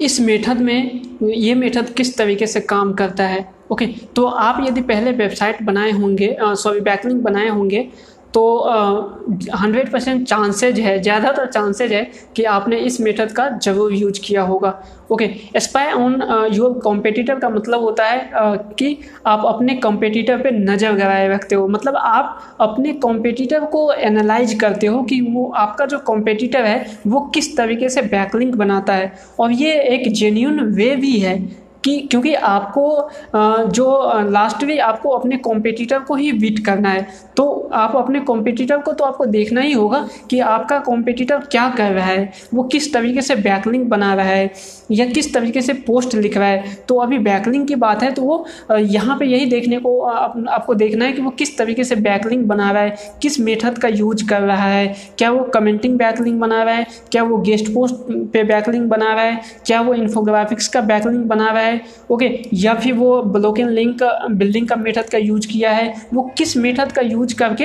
इस मेथड में ये मेथड किस तरीके से काम करता है। ओके, तो आप यदि पहले वेबसाइट बनाए होंगे, सॉरी बैकलिंक बनाए होंगे, तो 100% चांसेज है, ज़्यादातर चांसेज है कि आपने इस मेथड का जरूर यूज किया होगा। Okay, spy on your competitor का मतलब होता है कि आप अपने कॉम्पिटिटर पे नज़र गड़ाए रखते हो, मतलब आप अपने कॉम्पिटिटर को एनालाइज करते हो कि वो आपका जो कॉम्पिटिटर है वो किस तरीके से बैकलिंक बनाता है। और ये एक जेन्युइन वे भी है कि क्योंकि आपको जो लास्ट वी आपको अपने कॉम्पिटिटर को ही बीट करना है, तो आप अपने कॉम्पिटिटर को तो आपको देखना ही होगा कि आपका कॉम्पिटिटर क्या कर रहा है, वो किस तरीके से बैकलिंक बना रहा है या किस तरीके से पोस्ट लिख रहा है। तो अभी बैकलिंक की बात है तो वो यहाँ पे यही देखने को आपको देखना है कि वो किस तरीके से बैकलिंक बना रहा है, किस मेथड का यूज कर रहा है, क्या वो कमेंटिंग बैकलिंक बना रहा है, क्या वो गेस्ट पोस्ट पे बैकलिंक बना रहा है, क्या वो इन्फोग्राफिक्स का बैकलिंक बना रहा है, ओके, या फिर वो ब्लॉकिंग लिंक बिल्डिंग का मेथड का यूज किया है, वो किस मेथड का यूज करके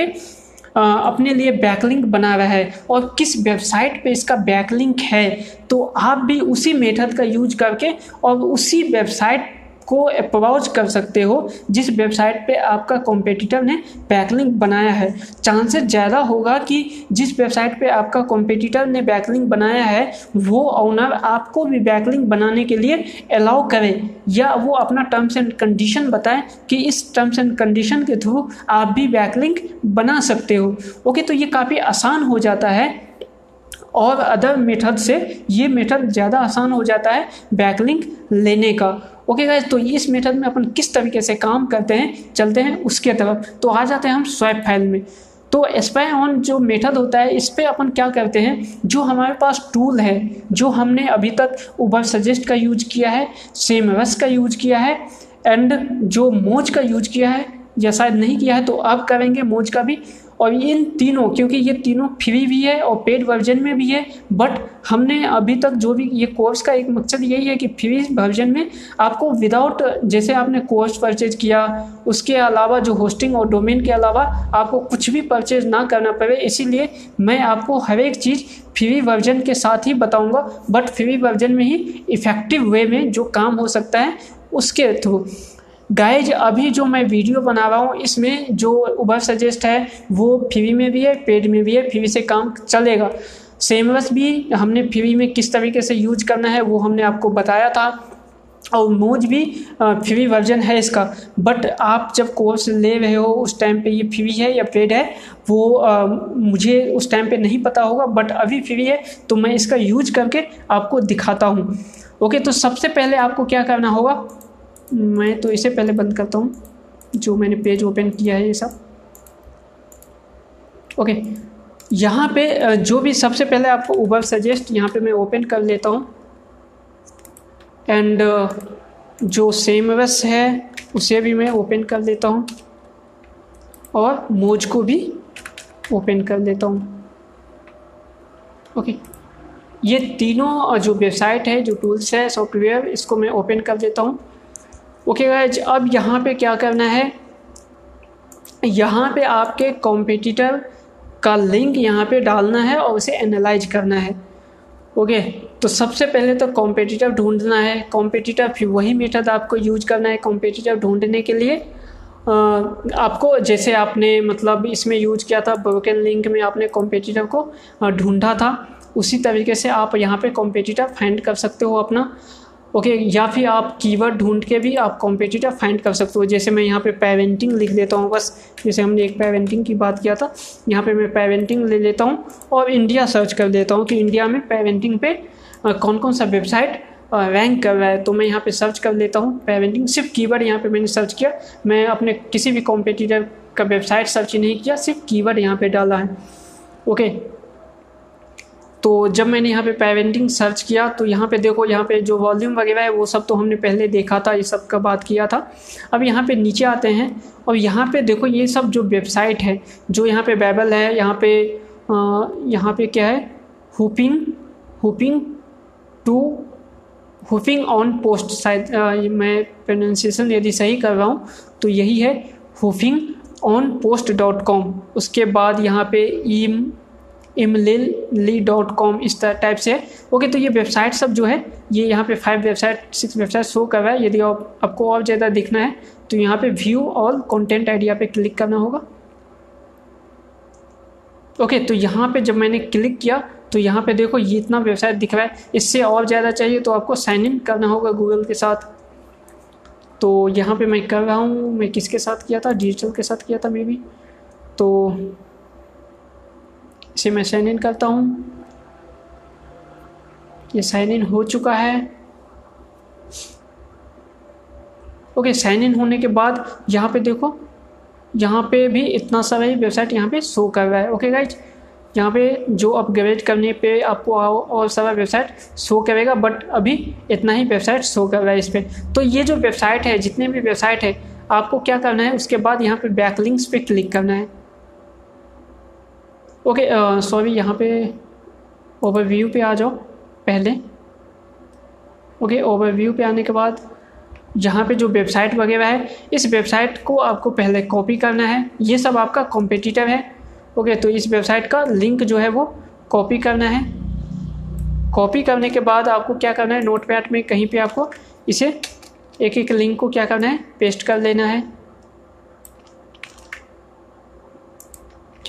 अपने लिए बैकलिंक बना रहा है और किस वेबसाइट पे इसका बैकलिंक है। तो आप भी उसी मेथड का यूज करके और उसी वेबसाइट को अप्रोच कर सकते हो जिस वेबसाइट पे आपका कॉम्पिटिटर ने बैकलिंक बनाया है। चांसेस ज़्यादा होगा कि जिस वेबसाइट पे आपका कॉम्पिटिटर ने बैकलिंक बनाया है वो ओनर आपको भी बैकलिंक बनाने के लिए अलाउ करे, या वो अपना टर्म्स एंड कंडीशन बताए कि इस टर्म्स एंड कंडीशन के थ्रू आप भी बैकलिंक बना सकते हो। ओके, तो ये काफ़ी आसान हो जाता है और अदर मेथड से ये मेथड ज़्यादा आसान हो जाता है बैकलिंक लेने का। ओके गाइस, तो इस मेथड में अपन किस तरीके से काम करते हैं चलते हैं उसके तरफ। तो आ जाते हैं हम स्वैप फाइल में। तो स्पाई ऑन जो मेथड होता है इस पर अपन क्या करते हैं, जो हमारे पास टूल है, जो हमने अभी तक उबर सजेस्ट का यूज किया है, सेमरस का यूज किया है एंड जो मोज का यूज किया है, या शायद नहीं किया है तो अब करेंगे मोज का भी, और इन तीनों, क्योंकि ये तीनों फ्री भी है और पेड वर्जन में भी है, बट हमने अभी तक जो भी ये कोर्स का एक मकसद यही है कि फ्री वर्जन में आपको विदाउट, जैसे आपने कोर्स परचेज किया उसके अलावा जो होस्टिंग और डोमेन के अलावा आपको कुछ भी परचेज ना करना पड़े, इसीलिए मैं आपको हर एक चीज़ फ्री वर्जन के साथ ही बताऊँगा, बट फ्री वर्जन में ही इफ़ेक्टिव वे में जो काम हो सकता है उसके थ्रू। गाइज, अभी जो मैं वीडियो बना रहा हूँ इसमें जो उबर सजेस्ट है वो फ्री में भी है पेड में भी है, फ्री से काम चलेगा। सेमरस भी हमने फ्री में किस तरीके से यूज करना है वो हमने आपको बताया था, और मोज भी फ्री वर्जन है इसका, बट आप जब कोर्स ले रहे हो उस टाइम पे ये फ्री है या पेड है वो मुझे उस टाइम पे नहीं पता होगा, बट अभी फ्री है तो मैं इसका यूज करके आपको दिखाता हूँ। ओके, तो सबसे पहले आपको क्या करना होगा, मैं तो इसे पहले बंद करता हूँ जो मैंने पेज ओपन किया है ये सब। ओके, यहाँ पे जो भी सबसे पहले आपको उबर सजेस्ट यहाँ पे मैं ओपन कर लेता हूँ, एंड जो सेमरस है उसे भी मैं ओपन कर लेता हूँ और मोज को भी ओपन कर लेता हूँ। ओके, ये तीनों जो वेबसाइट है, जो टूल्स है, सॉफ्टवेयर, इसको मैं ओपन कर लेता हूँ। ओके गाइज, अब यहाँ पे क्या करना है, यहाँ पे आपके कॉम्पिटिटर का लिंक यहाँ पे डालना है और उसे एनालाइज करना है। ओके, तो सबसे पहले तो कॉम्पिटिटर ढूंढना है, कॉम्पिटिटर फिर वही मेथड आपको यूज करना है। कॉम्पिटिटर ढूंढने के लिए आपको, जैसे आपने मतलब इसमें यूज किया था ब्रोकन लिंक में, आपने कॉम्पिटिटर को ढूंढा था, उसी तरीके से आप यहाँ पर कॉम्पिटिटर फाइंड कर सकते हो अपना। ओके, या फिर आप कीवर्ड ढूंढ के भी आप कॉम्पिटिटर फाइंड कर सकते हो। जैसे मैं यहाँ पे पेरेंटिंग लिख लेता हूँ, बस जैसे हमने एक पेरेंटिंग की बात किया था, यहाँ पे मैं पेरेंटिंग ले लेता हूँ और इंडिया सर्च कर देता हूँ कि इंडिया में पेरेंटिंग पे कौन कौन सा वेबसाइट रैंक कर रहा है। तो मैं यहाँ पे सर्च कर लेता हूँ पेरेंटिंग, सिर्फ कीवर्ड यहाँ पे मैंने सर्च किया, मैं अपने किसी भी कॉम्पिटिटर का वेबसाइट सर्च नहीं किया, सिर्फ कीवर्ड यहाँ पे डाला है। ओके, तो जब मैंने यहाँ पे पेरेंटिंग सर्च किया तो यहाँ पे देखो, यहाँ पे जो वॉल्यूम वगैरह है वो सब तो हमने पहले देखा था, ये सब का बात किया था। अब यहाँ पे नीचे आते हैं और यहाँ पे देखो ये सब जो वेबसाइट है, जो यहाँ पे बैबल है, यहाँ पे क्या है, हुपिंग टू हुफिंग ऑन पोस्ट, शायद मैं प्रोनाउंसिएशन यदि सही कर रहा हूँ तो यही है हुफिंग ऑन post.com। उसके बाद यहाँ पे imlily.com इस टाइप से है। ओके, तो ये वेबसाइट सब जो है ये यहाँ पे 5 वेबसाइट 6 वेबसाइट शो कर रहा है। यदि आपको और ज़्यादा दिखना है तो यहाँ पे व्यू और कंटेंट आइडिया पे क्लिक करना होगा। ओके, तो यहाँ पे जब मैंने क्लिक किया तो यहाँ पे देखो ये इतना वेबसाइट दिख रहा है। इससे और ज़्यादा चाहिए तो आपको साइन इन करना होगा गूगल के साथ। तो यहाँ पे मैं कर रहा हूँ, मैं किसके साथ किया था, डिजिटल के साथ किया था मे बी। तो इसे मैं साइन इन करता हूँ। ये साइन इन हो चुका है। ओके, साइन इन होने के बाद यहाँ पे देखो, यहाँ पे भी इतना सारा ही वेबसाइट यहाँ पे शो कर रहा है। ओके गाइज, यहाँ पे जो अपग्रेड करने पे आपको और सारा वेबसाइट शो करेगा, बट अभी इतना ही वेबसाइट शो कर रहा है इस पर। तो ये जो वेबसाइट है, जितने भी वेबसाइट है, आपको क्या करना है उसके बाद यहाँ पे बैकलिंक्स पे क्लिक करना है। ओके, सॉरी, यहाँ पे ओवरव्यू पे आ जाओ पहले। ओके, ओवरव्यू पे आने के बाद जहाँ पे जो वेबसाइट वगैरह है, इस वेबसाइट को आपको पहले कॉपी करना है। ये सब आपका कॉम्पिटिटर है। ओके, तो इस वेबसाइट का लिंक जो है वो कॉपी करना है। कॉपी करने के बाद आपको क्या करना है, नोटपैड में कहीं पे आपको इसे एक एक लिंक को क्या करना है, पेस्ट कर लेना है।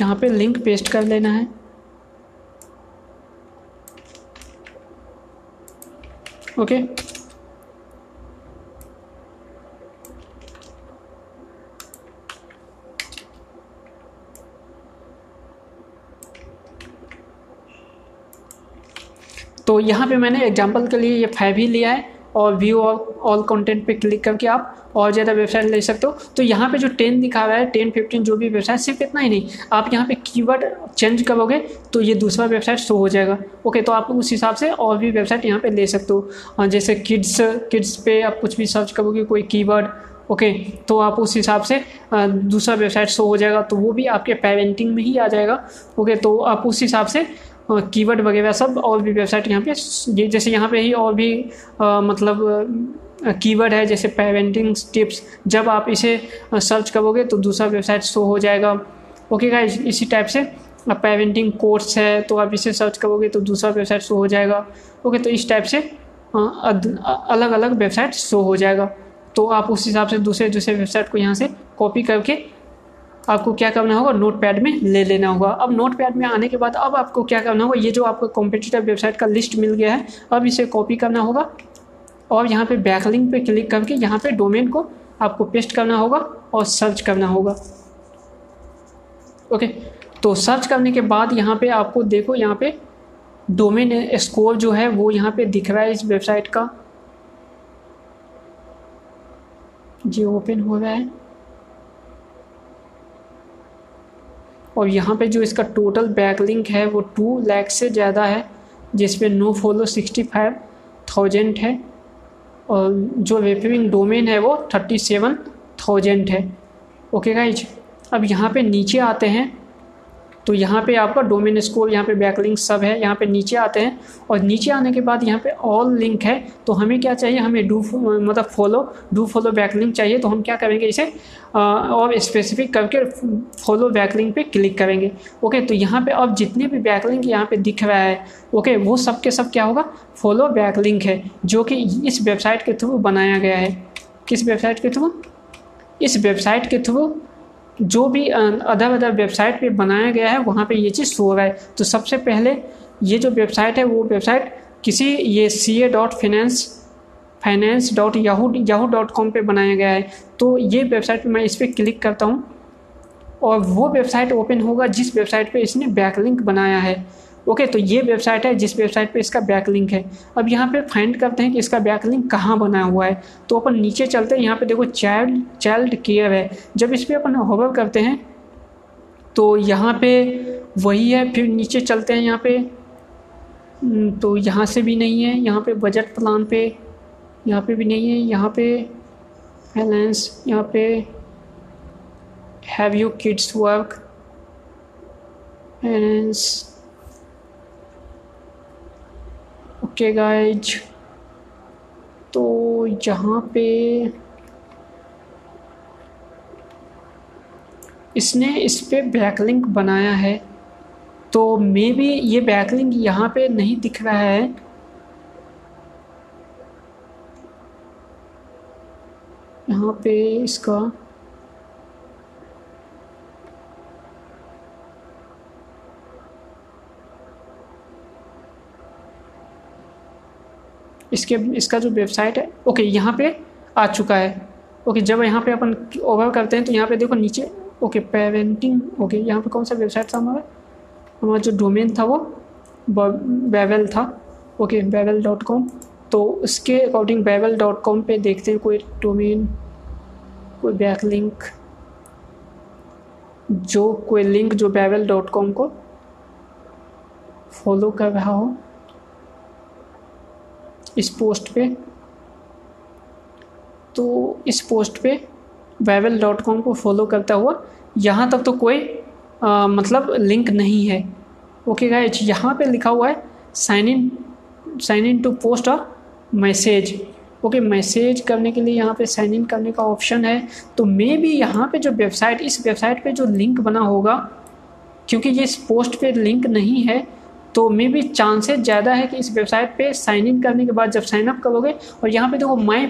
यहाँ पे लिंक पेस्ट कर लेना है। ओके, तो यहाँ पे मैंने एग्जांपल के लिए ये 5 ही लिया है और व्यू ऑल कंटेंट पे क्लिक करके आप और ज़्यादा वेबसाइट ले सकते हो। तो यहाँ पे जो 10 दिखा रहा है, 10-15 जो भी वेबसाइट, सिर्फ इतना ही नहीं, आप यहाँ पे कीवर्ड चेंज करोगे तो ये दूसरा वेबसाइट शो हो जाएगा। ओके, तो आप उस हिसाब से और भी वेबसाइट यहाँ पे ले सकते हो। जैसे किड्स पे आप कुछ भी सर्च करोगे कोई कीवर्ड, ओके, तो आप उस हिसाब से दूसरा वेबसाइट शो हो जाएगा, तो वो भी आपके पेरेंटिंग में ही आ जाएगा। ओके, तो आप उस हिसाब से कीवर्ड वगैरह सब और भी वेबसाइट यहाँ पे, जैसे यहाँ पे ही और भी मतलब कीवर्ड है जैसे पेरेंटिंग टिप्स, जब आप इसे सर्च करोगे तो दूसरा वेबसाइट शो हो जाएगा। ओके गाइस, इसी टाइप से पेरेंटिंग कोर्स है, तो आप इसे सर्च करोगे तो दूसरा वेबसाइट शो हो जाएगा। ओके, तो इस टाइप से अलग अलग वेबसाइट शो हो जाएगा। तो आप उस हिसाब से दूसरे दूसरे वेबसाइट को यहाँ से कॉपी करके आपको क्या करना होगा, नोटपैड में ले लेना होगा। अब नोटपैड में आने के बाद अब आपको क्या करना होगा, ये जो आपको कॉम्पिटिटर वेबसाइट का लिस्ट मिल गया है, अब इसे कॉपी करना होगा और यहाँ पे बैकलिंक पे क्लिक करके यहाँ पे डोमेन को आपको पेस्ट करना होगा और सर्च करना होगा। ओके, तो सर्च करने के बाद यहाँ पे आपको देखो, यहाँ पे डोमेन स्कोर जो है वो यहाँ पे दिख रहा है इस वेबसाइट का। ये ओपन हो रहा है और यहाँ पे जो इसका टोटल बैकलिंक है वो 2 लाख से ज़्यादा है, जिसपे नो फॉलो 65,000 है और जो रेफरिंग डोमेन है वो 37,000 है। ओके गाइज, अब यहाँ पे नीचे आते हैं तो यहाँ पे आपका डोमेन स्कोर, यहाँ पे बैकलिंक सब है। यहाँ पे नीचे आते हैं और नीचे आने के बाद यहाँ पे ऑल लिंक है। तो हमें क्या चाहिए, हमें डू फॉलो बैकलिंक चाहिए। तो हम क्या करेंगे, इसे और स्पेसिफिक करके फॉलो बैकलिंक पे क्लिक करेंगे। ओके, तो यहाँ पे अब जितने भी बैकलिंक यहाँ पे दिख रहा है, ओके, वो सब के सब क्या होगा, फॉलो बैकलिंक है, जो कि इस वेबसाइट के थ्रू बनाया गया है। किस वेबसाइट के थ्रू, इस वेबसाइट के थ्रू जो भी अदर वेबसाइट पे बनाया गया है वहाँ पे ये चीज़ शो रहा है। तो सबसे पहले ये जो वेबसाइट है वो वेबसाइट किसी ये ca.finance.yahoo.com पे बनाया गया है। तो ये वेबसाइट पे मैं इस पर क्लिक करता हूँ और वो वेबसाइट ओपन होगा जिस वेबसाइट पे इसने बैकलिंक बनाया है। ओके, तो ये वेबसाइट है जिस वेबसाइट पे इसका बैकलिंक है। अब यहाँ पे फाइंड करते हैं कि इसका बैकलिंक कहाँ बना हुआ है। तो अपन नीचे चलते हैं, यहाँ पे देखो चाइल्ड केयर है। जब इस पर अपन होवर करते हैं तो यहाँ पे वही है। फिर नीचे चलते हैं यहाँ पे, तो यहाँ से भी नहीं है। यहाँ पे बजट प्लान पे, यहाँ पे भी नहीं है। यहाँ पे फाइनेंस, यहाँ पे have you kids work finance. Okay guys, तो यहाँ पे इसने इस पे बैकलिंक बनाया है, तो मे बी ये बैकलिंक यहाँ पे नहीं दिख रहा है। यहाँ पे इसका इसका जो वेबसाइट है ओके यहाँ पे आ चुका है। ओके जब यहाँ पे अपन ओवर करते हैं तो यहाँ पे देखो नीचे ओके पेरेंटिंग ओके यहाँ पे कौन सा वेबसाइट था हमारा जो डोमेन था वो बैबल था। ओके बैबल.com, तो उसके अकॉर्डिंग बैबल.com पे देखते हैं कोई डोमेन कोई बैकलिंक जो कोई लिंक जो बैबल.com को फॉलो कर रहा हो इस पोस्ट पे। तो इस पोस्ट पे बैबल.com को फॉलो करता हुआ यहाँ तक तो कोई मतलब लिंक नहीं है। ओके गाइस यहाँ पे लिखा हुआ है साइन इन टू पोस्ट और मैसेज। ओके मैसेज करने के लिए यहाँ पे साइन इन करने का ऑप्शन है। तो मे बी यहाँ पे जो वेबसाइट इस वेबसाइट पे जो लिंक बना होगा क्योंकि ये इस पोस्ट पे लिंक नहीं है तो मे बी चांसेस ज़्यादा है कि इस वेबसाइट पे साइन इन करने के बाद जब साइन अप करोगे और यहाँ पे देखो माय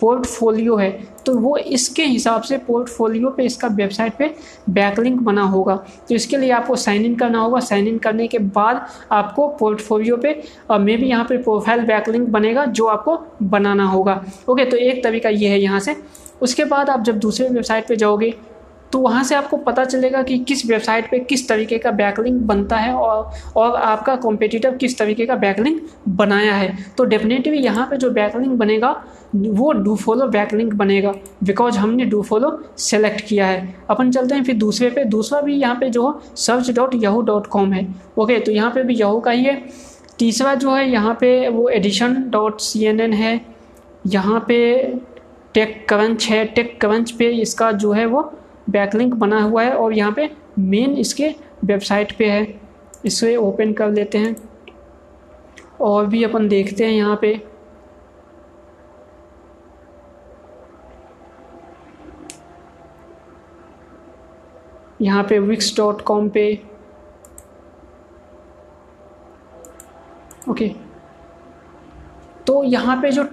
पोर्टफोलियो है तो वो इसके हिसाब से पोर्टफोलियो पे इसका वेबसाइट पे बैकलिंक बना होगा। तो इसके लिए आपको साइन इन करना होगा। साइन इन करने के बाद आपको पोर्टफोलियो पे मे बी यहाँ पे प्रोफाइल बैकलिंक बनेगा जो आपको बनाना होगा। ओके तो एक तरीका ये है यहाँ से। उसके बाद आप जब दूसरे वेबसाइट पर जाओगे तो वहाँ से आपको पता चलेगा कि किस वेबसाइट पे किस तरीके का बैकलिंक बनता है और आपका कॉम्पिटिटर किस तरीके का बैकलिंक बनाया है। तो डेफिनेटली यहाँ पे जो बैकलिंक बनेगा वो डू फॉलो बैकलिंक बनेगा बिकॉज हमने डू फॉलो सेलेक्ट किया है। अपन चलते हैं फिर दूसरे पे। दूसरा भी यहाँ पे जो search.yahoo.com है। ओके तो यहाँ पे भी याहू का ही है। तीसरा जो है यहाँ पे वो edition.cnn है। यहाँ पे टेक क्रंच है। टेक क्रंच पे इसका जो है वो बैकलिंक बना हुआ है और यहाँ पे मेन इसके वेबसाइट पे है। इसे ओपन कर लेते हैं और भी अपन देखते हैं यहाँ पे। यहाँ पे wix.com पे ओके तो यहाँ पे जो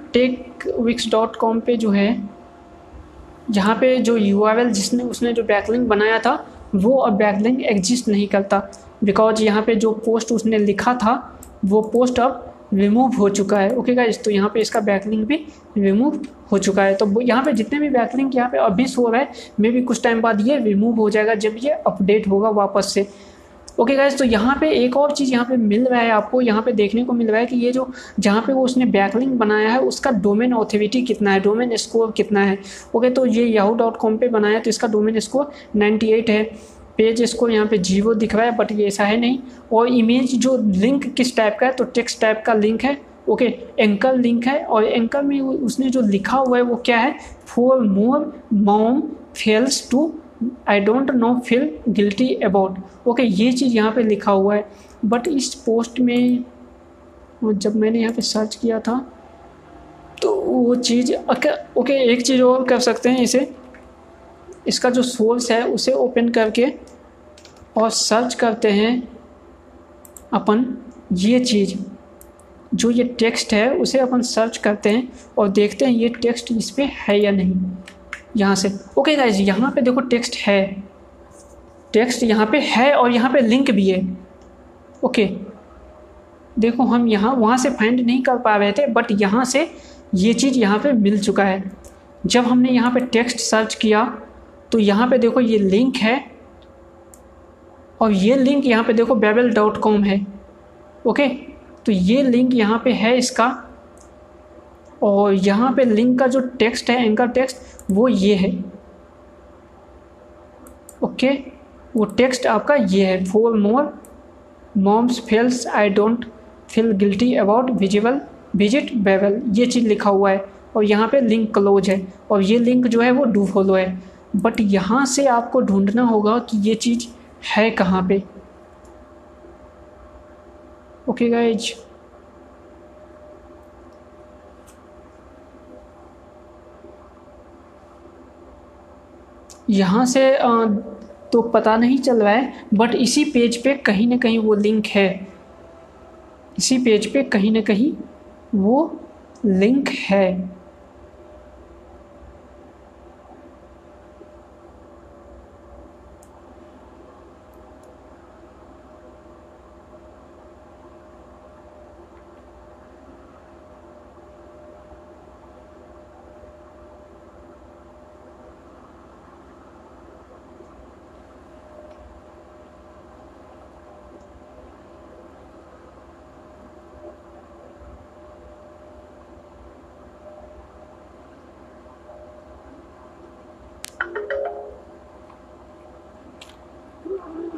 wix.com पे जो है जहाँ पे जो URL जिसने उसने जो बैकलिंक बनाया था वो अब बैकलिंक एग्जिस्ट नहीं करता बिकॉज यहाँ पे जो पोस्ट उसने लिखा था वो पोस्ट अब रिमूव हो चुका है। ओके गाइस तो यहाँ पे इसका बैकलिंक भी रिमूव हो चुका है। तो यहाँ पे जितने भी बैकलिंक यहाँ पे अभी शो हो रहा है मे बी कुछ टाइम बाद ये रिमूव हो जाएगा जब ये अपडेट होगा वापस से। ओके गाइस तो यहाँ पे एक और चीज़ यहाँ पे मिल रहा है आपको। यहाँ पे देखने को मिल रहा है कि ये जो जहाँ पे वो उसने बैकलिंक बनाया है उसका डोमेन ऑथोरिटी कितना है डोमेन स्कोर कितना है। ओके तो ये yahoo.com पे बनाया है तो इसका डोमेन स्कोर 98 है। पेज स्कोर यहाँ पे 0 दिख रहा है बट ये ऐसा है नहीं। और इमेज जो लिंक किस टाइप का है तो टेक्स्ट टाइप का लिंक है। ओके एंकर लिंक है और एंकर में उसने जो लिखा हुआ है वो क्या है for more mom fails to I don't know feel guilty about. Okay ये चीज़ यहाँ पे लिखा हुआ है बट इस पोस्ट में जब मैंने यहाँ पे सर्च किया था तो वो चीज़ ओके एक चीज़ और कर सकते हैं इसे इसका जो सोर्स है उसे ओपन करके और सर्च करते हैं अपन ये चीज़ जो ये टेक्स्ट है उसे अपन सर्च करते हैं और देखते हैं ये टेक्स्ट इस पर है या नहीं यहाँ से। ओके गाइज यहाँ पे देखो टेक्स्ट है टेक्स्ट यहाँ पे है और यहाँ पे लिंक भी है। ओके देखो हम यहाँ वहाँ से फाइंड नहीं कर पा रहे थे बट यहाँ से ये चीज़ यहाँ पे मिल चुका है। जब हमने यहाँ पे टेक्स्ट सर्च किया तो यहाँ पे देखो ये लिंक है और ये लिंक यहाँ पे देखो babbel.com है। ओके तो ये लिंक यहाँ पे है इसका और यहाँ पे लिंक का जो टेक्स्ट है एंकर टेक्स्ट वो ये है। ओके वो टेक्स्ट आपका ये है for more moms fails I don't feel guilty about visit Behbal ये चीज़ लिखा हुआ है और यहाँ पे लिंक क्लोज है और ये लिंक जो है वो डू फॉलो है। बट यहाँ से आपको ढूंढना होगा कि ये चीज़ है कहाँ पे। ओके गाइज यहाँ से तो पता नहीं चल रहा है, बट इसी पेज पे कहीं ना कहीं वो लिंक है, इसी पेज पे कहीं ना कहीं वो लिंक है।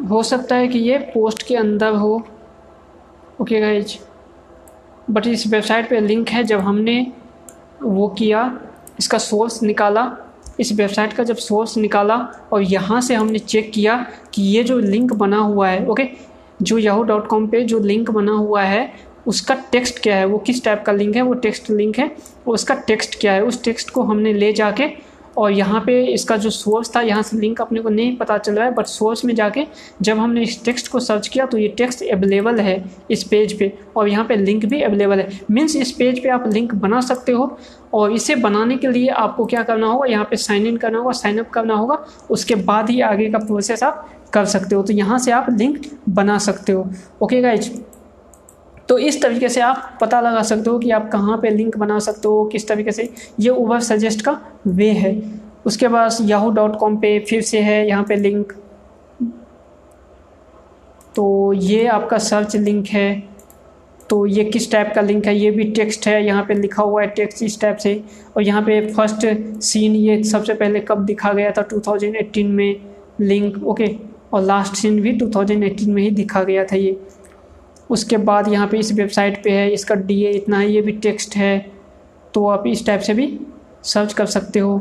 हो सकता है कि ये पोस्ट के अंदर हो। ओके गाइज, बट इस वेबसाइट पे लिंक है। जब हमने वो किया, इसका सोर्स निकाला, इस वेबसाइट का जब सोर्स निकाला और यहाँ से हमने चेक किया कि ये जो लिंक बना हुआ है, ओके, जो yahoo.com पे जो लिंक बना हुआ है उसका टेक्स्ट क्या है, वो किस टाइप का लिंक है, वो टेक्स्ट लिंक है, और उसका टेक्स्ट क्या है, उस टेक्स्ट को हमने ले जाके और यहाँ पे इसका जो सोर्स था, यहाँ से लिंक अपने को नहीं पता चल रहा है, बट सोर्स में जाके जब हमने इस टेक्स्ट को सर्च किया तो ये टेक्स्ट अवेलेबल है इस पेज पे और यहाँ पे लिंक भी अवेलेबल है। मीन्स इस पेज पे आप लिंक बना सकते हो और इसे बनाने के लिए आपको क्या करना होगा, यहाँ पे साइन इन करना होगा, साइन अप करना होगा, उसके बाद ही आगे का प्रोसेस आप कर सकते हो। तो यहाँ से आप लिंक बना सकते हो। ओके गाइज, तो इस तरीके से आप पता लगा सकते हो कि आप कहाँ पे लिंक बना सकते हो, किस तरीके से। ये ऊबर सजेस्ट का वे है। उसके बाद yahoo.com पे फिर से है यहाँ पे लिंक, तो ये आपका सर्च लिंक है। तो ये किस टाइप का लिंक है, ये भी टेक्स्ट है, यहाँ पे लिखा हुआ है टेक्स्ट इस टाइप से। और यहाँ पे फर्स्ट सीन ये सबसे पहले कब दिखा गया था, 2018 में लिंक, ओके, और लास्ट सीन भी 2018 में ही दिखा गया था ये। उसके बाद यहाँ पे इस वेबसाइट पे है, इसका DA इतना है, ये भी टेक्स्ट है, तो आप इस टाइप से भी सर्च कर सकते हो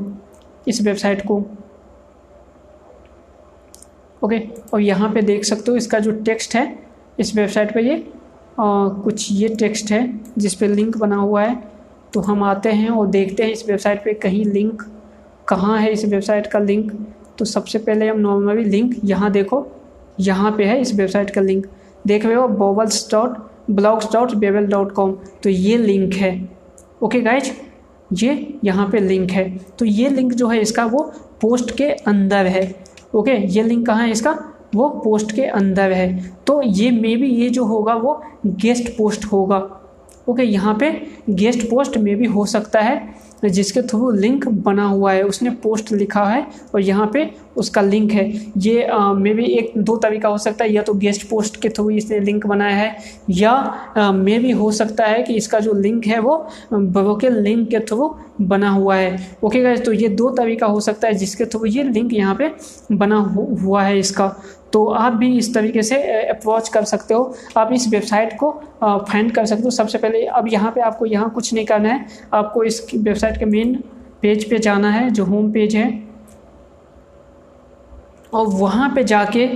इस वेबसाइट को। ओके, और यहाँ पे देख सकते हो इसका जो टेक्स्ट है इस वेबसाइट पे, ये कुछ ये टेक्स्ट है जिस पे लिंक बना हुआ है। तो हम आते हैं और देखते हैं इस वेबसाइट पे कहीं लिंक कहाँ है, इस वेबसाइट का लिंक। तो सबसे पहले हम नॉर्मली लिंक, यहाँ देखो, यहाँ पे है इस वेबसाइट का लिंक, देख रहे हो, babbel.blogs.babbel.com, तो ये लिंक है। ओके गाइज, ये यहाँ पे लिंक है। तो ये लिंक जो है इसका वो पोस्ट के अंदर है। ओके, ये लिंक कहाँ है इसका, वो पोस्ट के अंदर है। तो ये मे बी ये जो होगा वो गेस्ट पोस्ट होगा। ओके, यहाँ पे गेस्ट पोस्ट मे बी हो सकता है जिसके थ्रू लिंक बना हुआ है, उसने पोस्ट लिखा है और यहाँ पे उसका लिंक है। ये मे बी एक दो तरीका हो सकता है, या तो गेस्ट पोस्ट के थ्रू इसने लिंक बनाया है, या मे बी हो सकता है कि इसका जो लिंक है वो ब्रोकर लिंक के थ्रू बना हुआ है। ओके गाइस, तो ये दो तरीका हो सकता है जिसके थ्रू ये लिंक यहाँ पे बना हुआ है इसका। तो आप भी इस तरीके से अप्रोच कर सकते हो, आप इस वेबसाइट को फाइंड कर सकते हो। सबसे पहले अब यहाँ पे आपको यहाँ कुछ नहीं करना है, आपको इस वेबसाइट के मेन पेज पे जाना है जो होम पेज है, और वहाँ पे जाके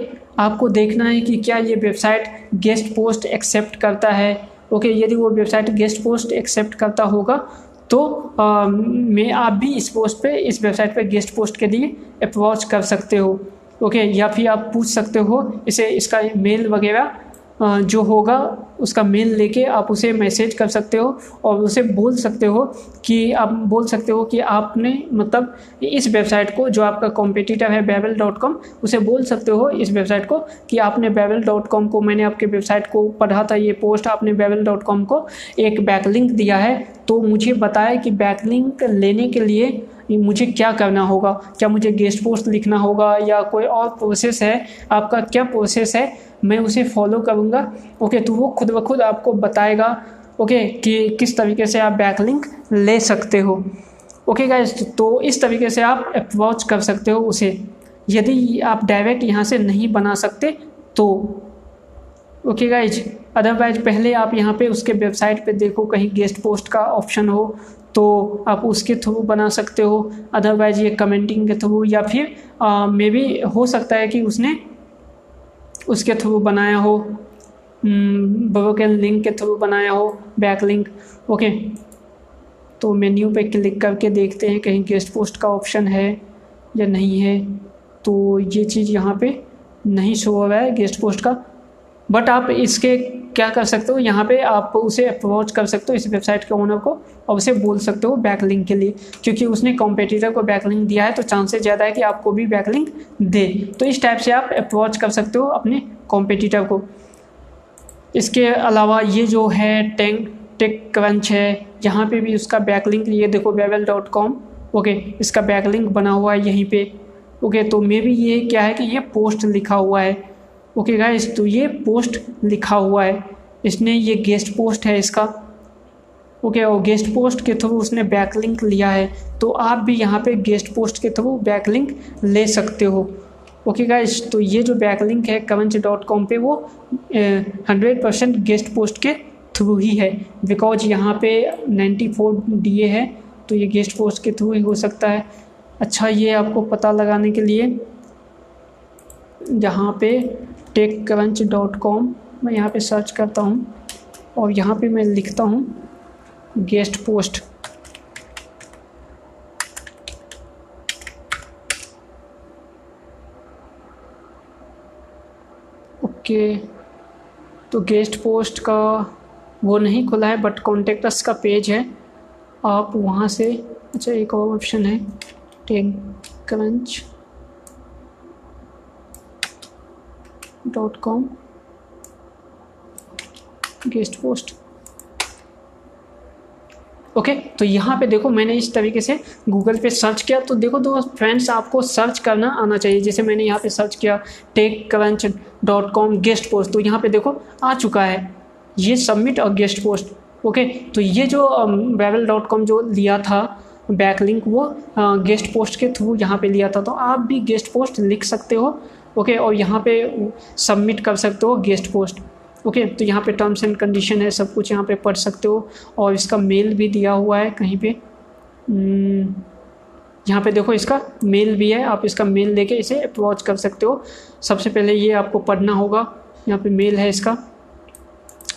आपको देखना है कि क्या ये वेबसाइट गेस्ट पोस्ट एक्सेप्ट करता है। ओके, यदि वो वेबसाइट गेस्ट पोस्ट एक्सेप्ट करता होगा तो मैं आप भी इस पोस्ट पे, इस वेबसाइट पे गेस्ट पोस्ट के लिए अप्रोच कर सकते हो। ओके, या फिर आप पूछ सकते हो इसे, इसका मेल वगैरह जो होगा उसका मेल लेके आप उसे मैसेज कर सकते हो और उसे बोल सकते हो कि आपने मतलब इस वेबसाइट को, जो आपका कॉम्पिटिटर है babbel.com, उसे बोल सकते हो इस वेबसाइट को कि आपने babbel.com को, मैंने आपके वेबसाइट को पढ़ा था ये पोस्ट, आपने babbel.com को एक बैकलिंक दिया है, तो मुझे बताया कि बैकलिंक लेने के लिए मुझे क्या करना होगा, क्या मुझे गेस्ट पोस्ट लिखना होगा या कोई और प्रोसेस है, आपका क्या प्रोसेस है, मैं उसे फॉलो करूँगा। ओके, तो वो खुद ब खुद आपको बताएगा ओके कि किस तरीके से आप बैकलिंक ले सकते हो। ओके गाइस, तो इस तरीके से आप अप्रोच कर सकते हो उसे, यदि आप डायरेक्ट यहाँ से नहीं बना सकते तो। ओके गाइज, अदरवाइज पहले आप यहाँ पे उसके वेबसाइट पे देखो कहीं गेस्ट पोस्ट का ऑप्शन हो तो आप उसके थ्रू बना सकते हो, अदरवाइज ये कमेंटिंग के थ्रू, या फिर मे बी हो सकता है कि उसने उसके थ्रू बनाया हो, ब्रोकर लिंक के थ्रू बनाया हो बैक लिंक। ओके, तो मेन्यू पे क्लिक करके देखते हैं कहीं गेस्ट पोस्ट का ऑप्शन है। या नहीं है, तो ये चीज़ यहाँ पे नहीं शो हुआ है गेस्ट पोस्ट का। बट आप इसके क्या कर सकते हो, यहाँ पे आप उसे अप्रोच कर सकते हो इस वेबसाइट के ओनर को और उसे बोल सकते हो बैकलिंक के लिए, क्योंकि उसने कॉम्पिटिटर को बैकलिंक दिया है तो चांसेस ज़्यादा है कि आपको भी बैकलिंक दे। तो इस टाइप से आप अप्रोच कर सकते हो अपने कॉम्पिटिटर को। इसके अलावा ये जो है टेक क्रंच है, यहाँ पे भी उसका बैकलिंक, ये देखो babbel.com, ओके, इसका बैकलिंक बना हुआ है यहीं पे, ओके। तो मे भी ये क्या है कि ये पोस्ट लिखा हुआ है, ओके गाइस, तो ये पोस्ट लिखा हुआ है इसने, ये गेस्ट पोस्ट है इसका, ओके, और गेस्ट पोस्ट के थ्रू उसने बैकलिंक लिया है। तो आप भी यहाँ पे गेस्ट पोस्ट के थ्रू बैकलिंक ले सकते हो, ओके गाइस। तो ये जो बैकलिंक है crunch.com पे वो 100% गेस्ट पोस्ट के थ्रू ही है, बिकॉज यहाँ पे 94 DA है, तो ये गेस्ट पोस्ट के थ्रू ही हो सकता है। अच्छा, ये आपको पता लगाने के लिए यहाँ पे techcrunch.com मैं यहाँ पे सर्च करता हूँ और यहाँ पे मैं लिखता हूँ गेस्ट पोस्ट, ओके। तो गेस्ट पोस्ट का वो नहीं खुला है, बट कॉन्टेक्ट अस का पेज है, आप वहाँ से, अच्छा एक और ऑप्शन है techcrunch.com गेस्ट पोस्ट, ओके। तो यहाँ पे देखो मैंने इस तरीके से गूगल पे सर्च किया, तो देखो दो फ्रेंड्स आपको सर्च करना आना चाहिए। जैसे मैंने यहाँ पे सर्च किया techcrunch.com गेस्ट पोस्ट, तो यहाँ पे देखो आ चुका है ये सबमिट और गेस्ट पोस्ट, ओके। तो ये जो babbel.com जो लिया था बैकलिंक, वो गेस्ट पोस्ट के थ्रू यहाँ पे लिया था। तो आप भी गेस्ट पोस्ट लिख सकते हो, ओके, और यहाँ पे सबमिट कर सकते हो गेस्ट पोस्ट, ओके। तो यहाँ पे टर्म्स एंड कंडीशन है, सब कुछ यहाँ पे पढ़ सकते हो, और इसका मेल भी दिया हुआ है कहीं पे, यहाँ पे देखो इसका मेल भी है, आप इसका मेल लेके इसे अप्रोच कर सकते हो। सबसे पहले ये आपको पढ़ना होगा, यहाँ पे मेल है इसका,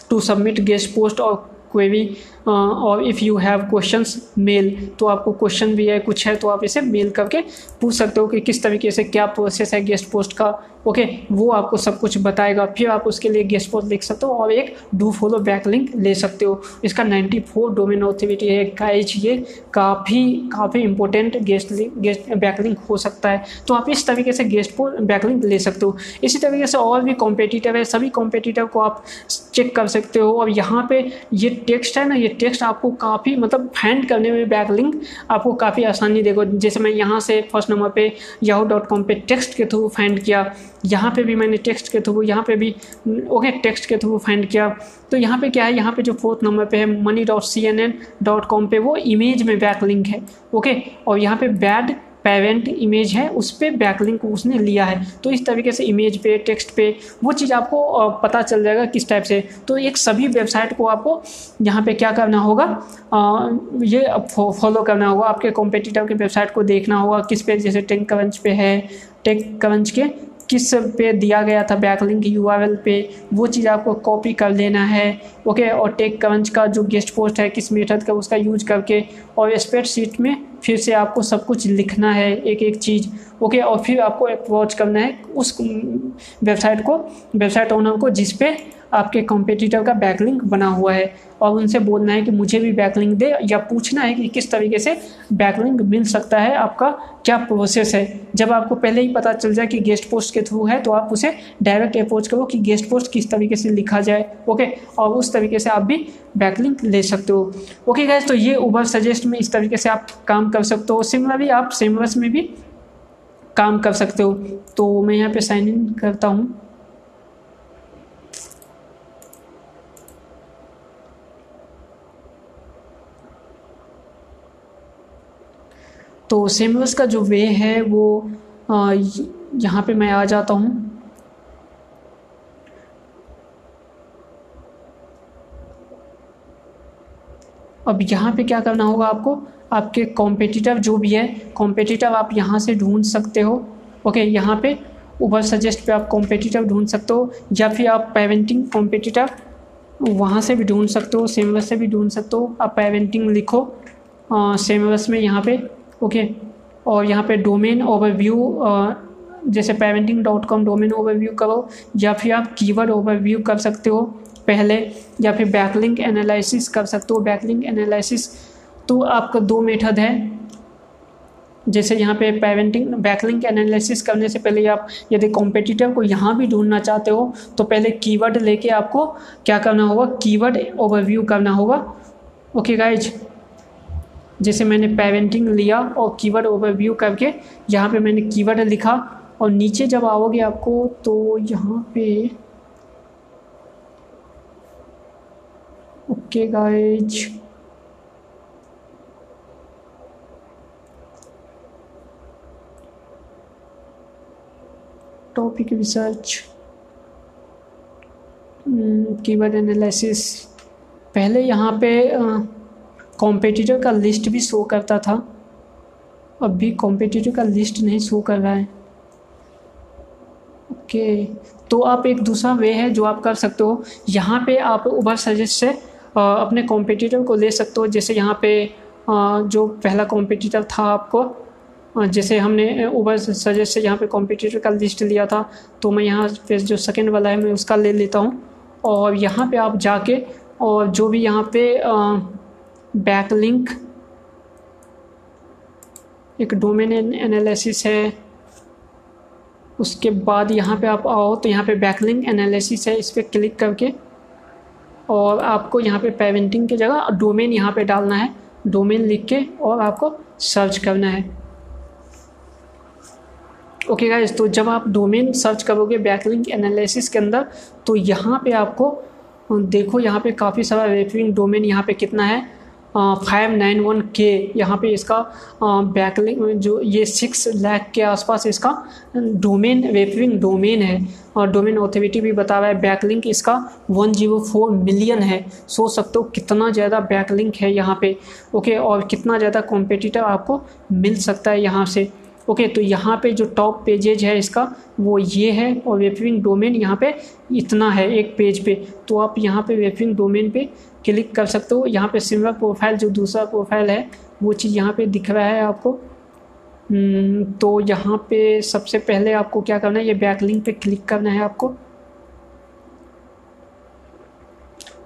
टू सबमिट गेस्ट पोस्ट और क्वेरी और if you have questions mail, तो आपको क्वेश्चन भी है कुछ है तो आप इसे मेल करके पूछ सकते हो कि किस तरीके से क्या प्रोसेस है गेस्ट पोस्ट का, ओके। वो आपको सब कुछ बताएगा, फिर आप उसके लिए गेस्ट पोस्ट लिख सकते हो और एक डू फॉलो बैक लिंक ले सकते हो। इसका 94 डोमेन ऑथोरिटी है गाइस, ये काफ़ी इंपॉर्टेंट गेस्ट बैक लिंक हो सकता है। तो आप इस तरीके से गेस्ट पोस्ट बैक लिंक ले सकते हो। इसी तरीके से और भी कॉम्पिटिटर है, सभी कॉम्पिटिटर को आप चेक कर सकते हो। और यहाँ पे ये टेक्स्ट है ना, ये टेक्स्ट आपको काफ़ी मतलब फाइंड करने में बैक लिंक आपको काफ़ी आसानी देगा। जैसे मैं यहाँ से फर्स्ट नंबर पे yahoo.com पे टेक्स्ट के थ्रू फाइंड किया, यहाँ पे भी मैंने टेक्स्ट के थ्रू, यहाँ पे भी ओके टेक्स्ट के थ्रू फाइंड किया। तो यहाँ पे क्या है, यहाँ पे जो फोर्थ नंबर पे है money.cnn.com पे वो इमेज में बैक लिंक है, ओके। और यहाँ पे बैड पेरेंट इमेज है, उस पर बैकलिंक उसने लिया है। तो इस तरीके से इमेज पे टेक्स्ट पे वो चीज़ आपको पता चल जाएगा किस टाइप से। तो एक सभी वेबसाइट को आपको यहाँ पे क्या करना होगा, ये फॉलो करना होगा, आपके कॉम्पिटिटर के वेबसाइट को देखना होगा किस पे, जैसे टेक क्रंच पे है, टेक क्रंच के किस पे दिया गया था बैकलिंक URL पे, वो चीज़ आपको कॉपी कर लेना है, ओके। और टेक क्रंच का जो गेस्ट पोस्ट है किस मेथड का, उसका यूज करके, और स्प्रेडशीट में फिर से आपको सब कुछ लिखना है एक एक चीज़, ओके। और फिर आपको अप्रोच करना है उस वेबसाइट को, वेबसाइट ओनर को जिस पे आपके कॉम्पिटिटर का बैकलिंक बना हुआ है, और उनसे बोलना है कि मुझे भी बैकलिंक दे, या पूछना है कि किस तरीके से बैकलिंक मिल सकता है, आपका क्या प्रोसेस है। जब आपको पहले ही पता चल जाए कि गेस्ट पोस्ट के थ्रू है, तो आप उसे डायरेक्ट अप्रोच करो कि गेस्ट पोस्ट किस तरीके से लिखा जाए, ओके, और उस तरीके से आप भी बैकलिंक ले सकते हो, ओके गाइस। तो ये Ubersuggest में इस तरीके से आप काम कर सकते हो। सिमिलरली आप सेमरस में भी काम कर सकते हो। तो मैं यहाँ पे साइन इन करता हूँ, तो सेमरस का जो वे है वो यहाँ पे मैं आ जाता हूँ। अब यहाँ पे क्या करना होगा आपको, आपके कॉम्पिटिटर जो भी है कॉम्पिटिटर आप यहाँ से ढूंढ सकते हो, ओके। यहाँ पे Ubersuggest पे आप कॉम्पिटिटर ढूंढ सकते हो, या फिर आप पेरेंटिंग कॉम्पिटिटर वहाँ से भी ढूंढ सकते हो, सेमरस से भी ढूंढ सकते हो। आप पेरेंटिंग लिखो सेमरस में यहाँ पे, ओके। और यहाँ पे डोमेन ओवरव्यू जैसे parenting.com डोमेन ओवरव्यू करो, या फिर आप कीवर्ड ओवरव्यू कर सकते हो पहले, या फिर बैकलिंक एनालिसिस कर सकते हो। बैकलिंक एनालिसिस तो आपका दो मेथड है, जैसे यहाँ पे पैरेंटिंग बैकलिंक एनालिसिस करने से पहले आप यदि कॉम्पिटिटर को यहाँ भी ढूंढना चाहते हो तो पहले कीवर्ड लेके आपको क्या करना होगा, कीवर्ड ओवरव्यू करना होगा। ओके गाइज, जैसे मैंने पैरेंटिंग लिया और कीवर्ड ओवरव्यू करके यहाँ पे मैंने कीवर्ड लिखा, और नीचे जब आओगे आपको तो यहाँ पे okay guys, topic research keyword analysis, पहले यहाँ पे कॉम्पिटिटर का लिस्ट भी शो करता था, अब भी कॉम्पिटिटर का लिस्ट नहीं शो कर रहा है। ओके, तो आप एक दूसरा वे है जो आप कर सकते हो, यहाँ पे आप उबर सजेस्ट से अपने कॉम्पिटिटर को ले सकते हो। जैसे यहाँ पे जो पहला कॉम्पिटिटर था आपको, जैसे हमने उबर सजेस्ट से यहाँ पे कॉम्पिटिटर का लिस्ट लिया था, तो मैं यहाँ पे जो सेकंड वाला है मैं उसका ले लेता हूँ, और यहाँ पे आप जाके और जो भी यहाँ पे बैकलिंक एक डोमेन एनालिसिस है, उसके बाद यहाँ पे आप आओ तो यहाँ पे बैकलिंक एनालिसिस है, इस पर क्लिक करके और आपको यहाँ पे पैरेंटिंग की जगह डोमेन यहाँ पे डालना है, डोमेन लिख के और आपको सर्च करना है। ओके गाइस, तो जब आप डोमेन सर्च करोगे बैकलिंक एनालिसिस के अंदर तो यहाँ पे आपको देखो यहाँ पे काफ़ी सारा रेफरिंग डोमेन यहाँ पे कितना है 591K, यहाँ पे इसका बैकलिंक जो ये 6 लाख के आसपास इसका डोमेन रेफरिंग डोमेन है, और डोमेन ऑथोरिटी भी बता रहा है बैकलिंक इसका 104 मिलियन है। सोच सकते हो कितना ज़्यादा बैकलिंक है यहाँ पे। ओके, और कितना ज़्यादा कॉम्पिटिटर आपको मिल सकता है यहाँ से। ओके, तो यहाँ पे जो टॉप पेजेज है इसका वो ये है, और रेफरिंग डोमेन यहाँ पे इतना है एक पेज पे, तो आप यहाँ पे रेफरिंग डोमेन पे क्लिक कर सकते हो। यहाँ पे सिमिलर प्रोफाइल जो दूसरा प्रोफाइल है वो चीज़ यहाँ पे दिख रहा है आपको। तो यहाँ पे सबसे पहले आपको क्या करना है, ये बैकलिंक पे क्लिक करना है आपको,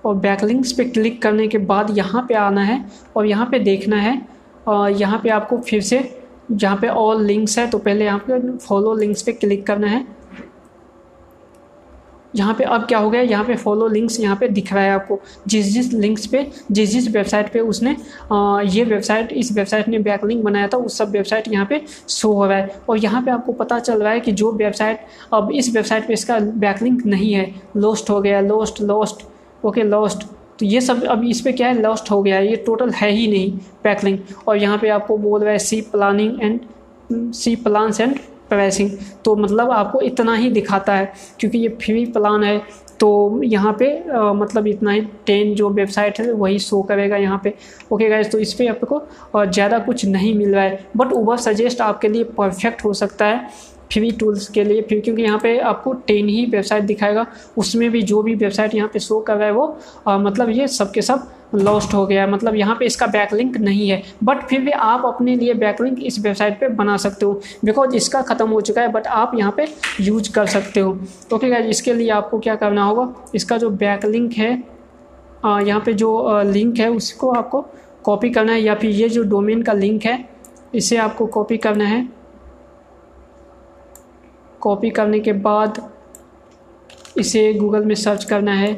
और बैकलिंक्स पे क्लिक करने के बाद यहाँ पे आना है और यहाँ पे देखना है, और यहाँ पे आपको फिर से जहाँ पे ऑल लिंक्स है तो पहले यहाँ पे फॉलो लिंक्स पे क्लिक करना है। यहाँ पे अब क्या हो गया, यहाँ पे फॉलो लिंक्स यहाँ पे दिख रहा है आपको, जिस लिंक्स पे जिस वेबसाइट पे उसने ये वेबसाइट इस वेबसाइट ने बैकलिंक बनाया था उस सब वेबसाइट यहाँ पे शो हो रहा है, और यहाँ पे आपको पता चल रहा है कि जो वेबसाइट अब इस वेबसाइट पे इसका बैकलिंक नहीं है, लॉस्ट हो गया, लॉस्ट ओके लॉस्ट, तो ये सब अब इस पर क्या है लॉस्ट हो गया है, ये टोटल है ही नहीं बैकलिंक। और यहाँ पे आपको बोल रहा है सी प्लान्स एंड प्राइसिंग, तो मतलब आपको इतना ही दिखाता है क्योंकि ये फ्री प्लान है, तो यहाँ पे मतलब इतना ही 10 जो वेबसाइट है वही शो करेगा यहाँ पे। ओके गाइस, तो इस पर आपको ज़्यादा कुछ नहीं मिल रहा है, बट उबर सजेस्ट आपके लिए परफेक्ट हो सकता है फ्री टूल्स के लिए, फिर क्योंकि यहाँ पे आपको 10 ही वेबसाइट दिखाएगा, उसमें भी जो भी वेबसाइट यहाँ पे शो कर रहा है वो मतलब ये सब के सब लॉस्ट हो गया है, मतलब यहाँ पे इसका बैकलिंक नहीं है, बट फिर भी आप अपने लिए बैकलिंक इस वेबसाइट पे बना सकते हो बिकॉज इसका ख़त्म हो चुका है, बट आप यहाँ पे यूज कर सकते हो। ओके गाइस, इसके लिए आपको क्या करना होगा, इसका जो बैकलिंक है यहाँ पर जो लिंक है उसको आपको कॉपी करना है, या फिर ये जो डोमेन का लिंक है इसे आपको कॉपी करना है। कॉपी करने के बाद इसे गूगल में सर्च करना है,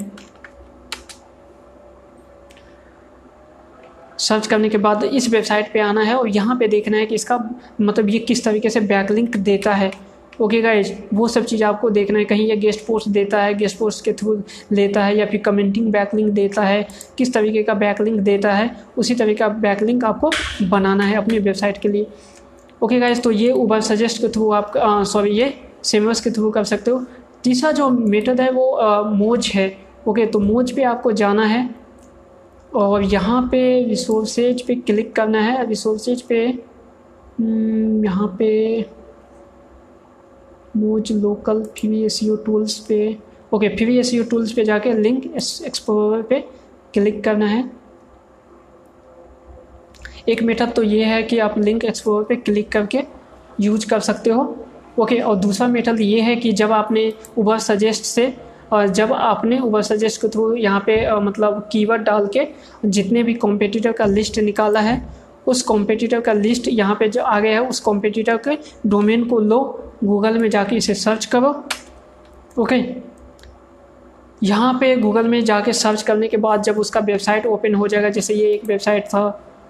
सर्च करने के बाद इस वेबसाइट पे आना है और यहाँ पे देखना है कि इसका मतलब ये किस तरीके से बैकलिंक देता है। ओके गाइज, वो सब चीज़ आपको देखना है, कहीं ये गेस्ट पोस्ट देता है, गेस्ट पोस्ट के थ्रू लेता है, या फिर कमेंटिंग बैकलिंक देता है, किस तरीके का बैकलिंक देता है, उसी तरीके का बैकलिंक आपको बनाना है अपनी वेबसाइट के लिए। ओके गाइज, तो ये उबर सजेस्ट के थ्रू आप ये सेमरस के थ्रू कर सकते हो। तीसरा जो मेथड है वो मोज है। ओके, तो मोज पे आपको जाना है और यहाँ पे रिसोर्सेज पे क्लिक करना है। रिसोर्सेज पे यहाँ पे Moz local free SEO tools पे, ओके फ्री एसईओ टूल्स पे जाके लिंक एक्सप्लोरर पे क्लिक करना है। एक मेथड तो ये है कि आप लिंक एक्सप्लोरर पे क्लिक करके यूज कर सकते हो, ओके। और दूसरा मेथड ये है कि जब आपने उबर सजेस्ट से और जब आपने उबर सजेस्ट के थ्रू यहाँ पे मतलब कीवर्ड डाल के जितने भी कॉम्पिटिटर का लिस्ट निकाला है उस कॉम्पिटिटर का लिस्ट यहाँ पे जो आ गया है उस कॉम्पिटिटर के डोमेन को लो, गूगल में जाके इसे सर्च करो, ओके। यहाँ पे गूगल में जाके सर्च करने के बाद जब उसका वेबसाइट ओपन हो जाएगा, जैसे ये एक वेबसाइट था,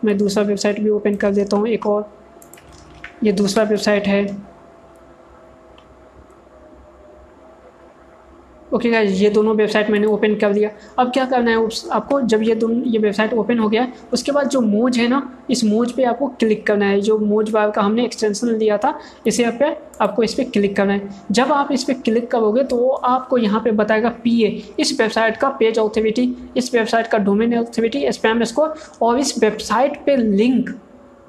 मैं दूसरा वेबसाइट भी ओपन कर देता हूँ, एक और, ये दूसरा वेबसाइट है, ओके गाइस, ये दोनों वेबसाइट मैंने ओपन कर दिया। अब क्या करना है आपको, जब ये दोनों ये वेबसाइट ओपन हो गया है उसके बाद जो मोज है ना, इस मोज पे आपको क्लिक करना है, जो मोज बार का हमने एक्सटेंशन लिया था इसे आप पे आपको इस पर क्लिक करना है। जब आप इस पर क्लिक करोगे तो वो आपको यहाँ पे बताएगा पीए, इस वेबसाइट का पेज ऑथोरिटी, इस वेबसाइट का डोमेन ऑथोरिटी, स्पैम स्कोर और इस वेबसाइट पर लिंक,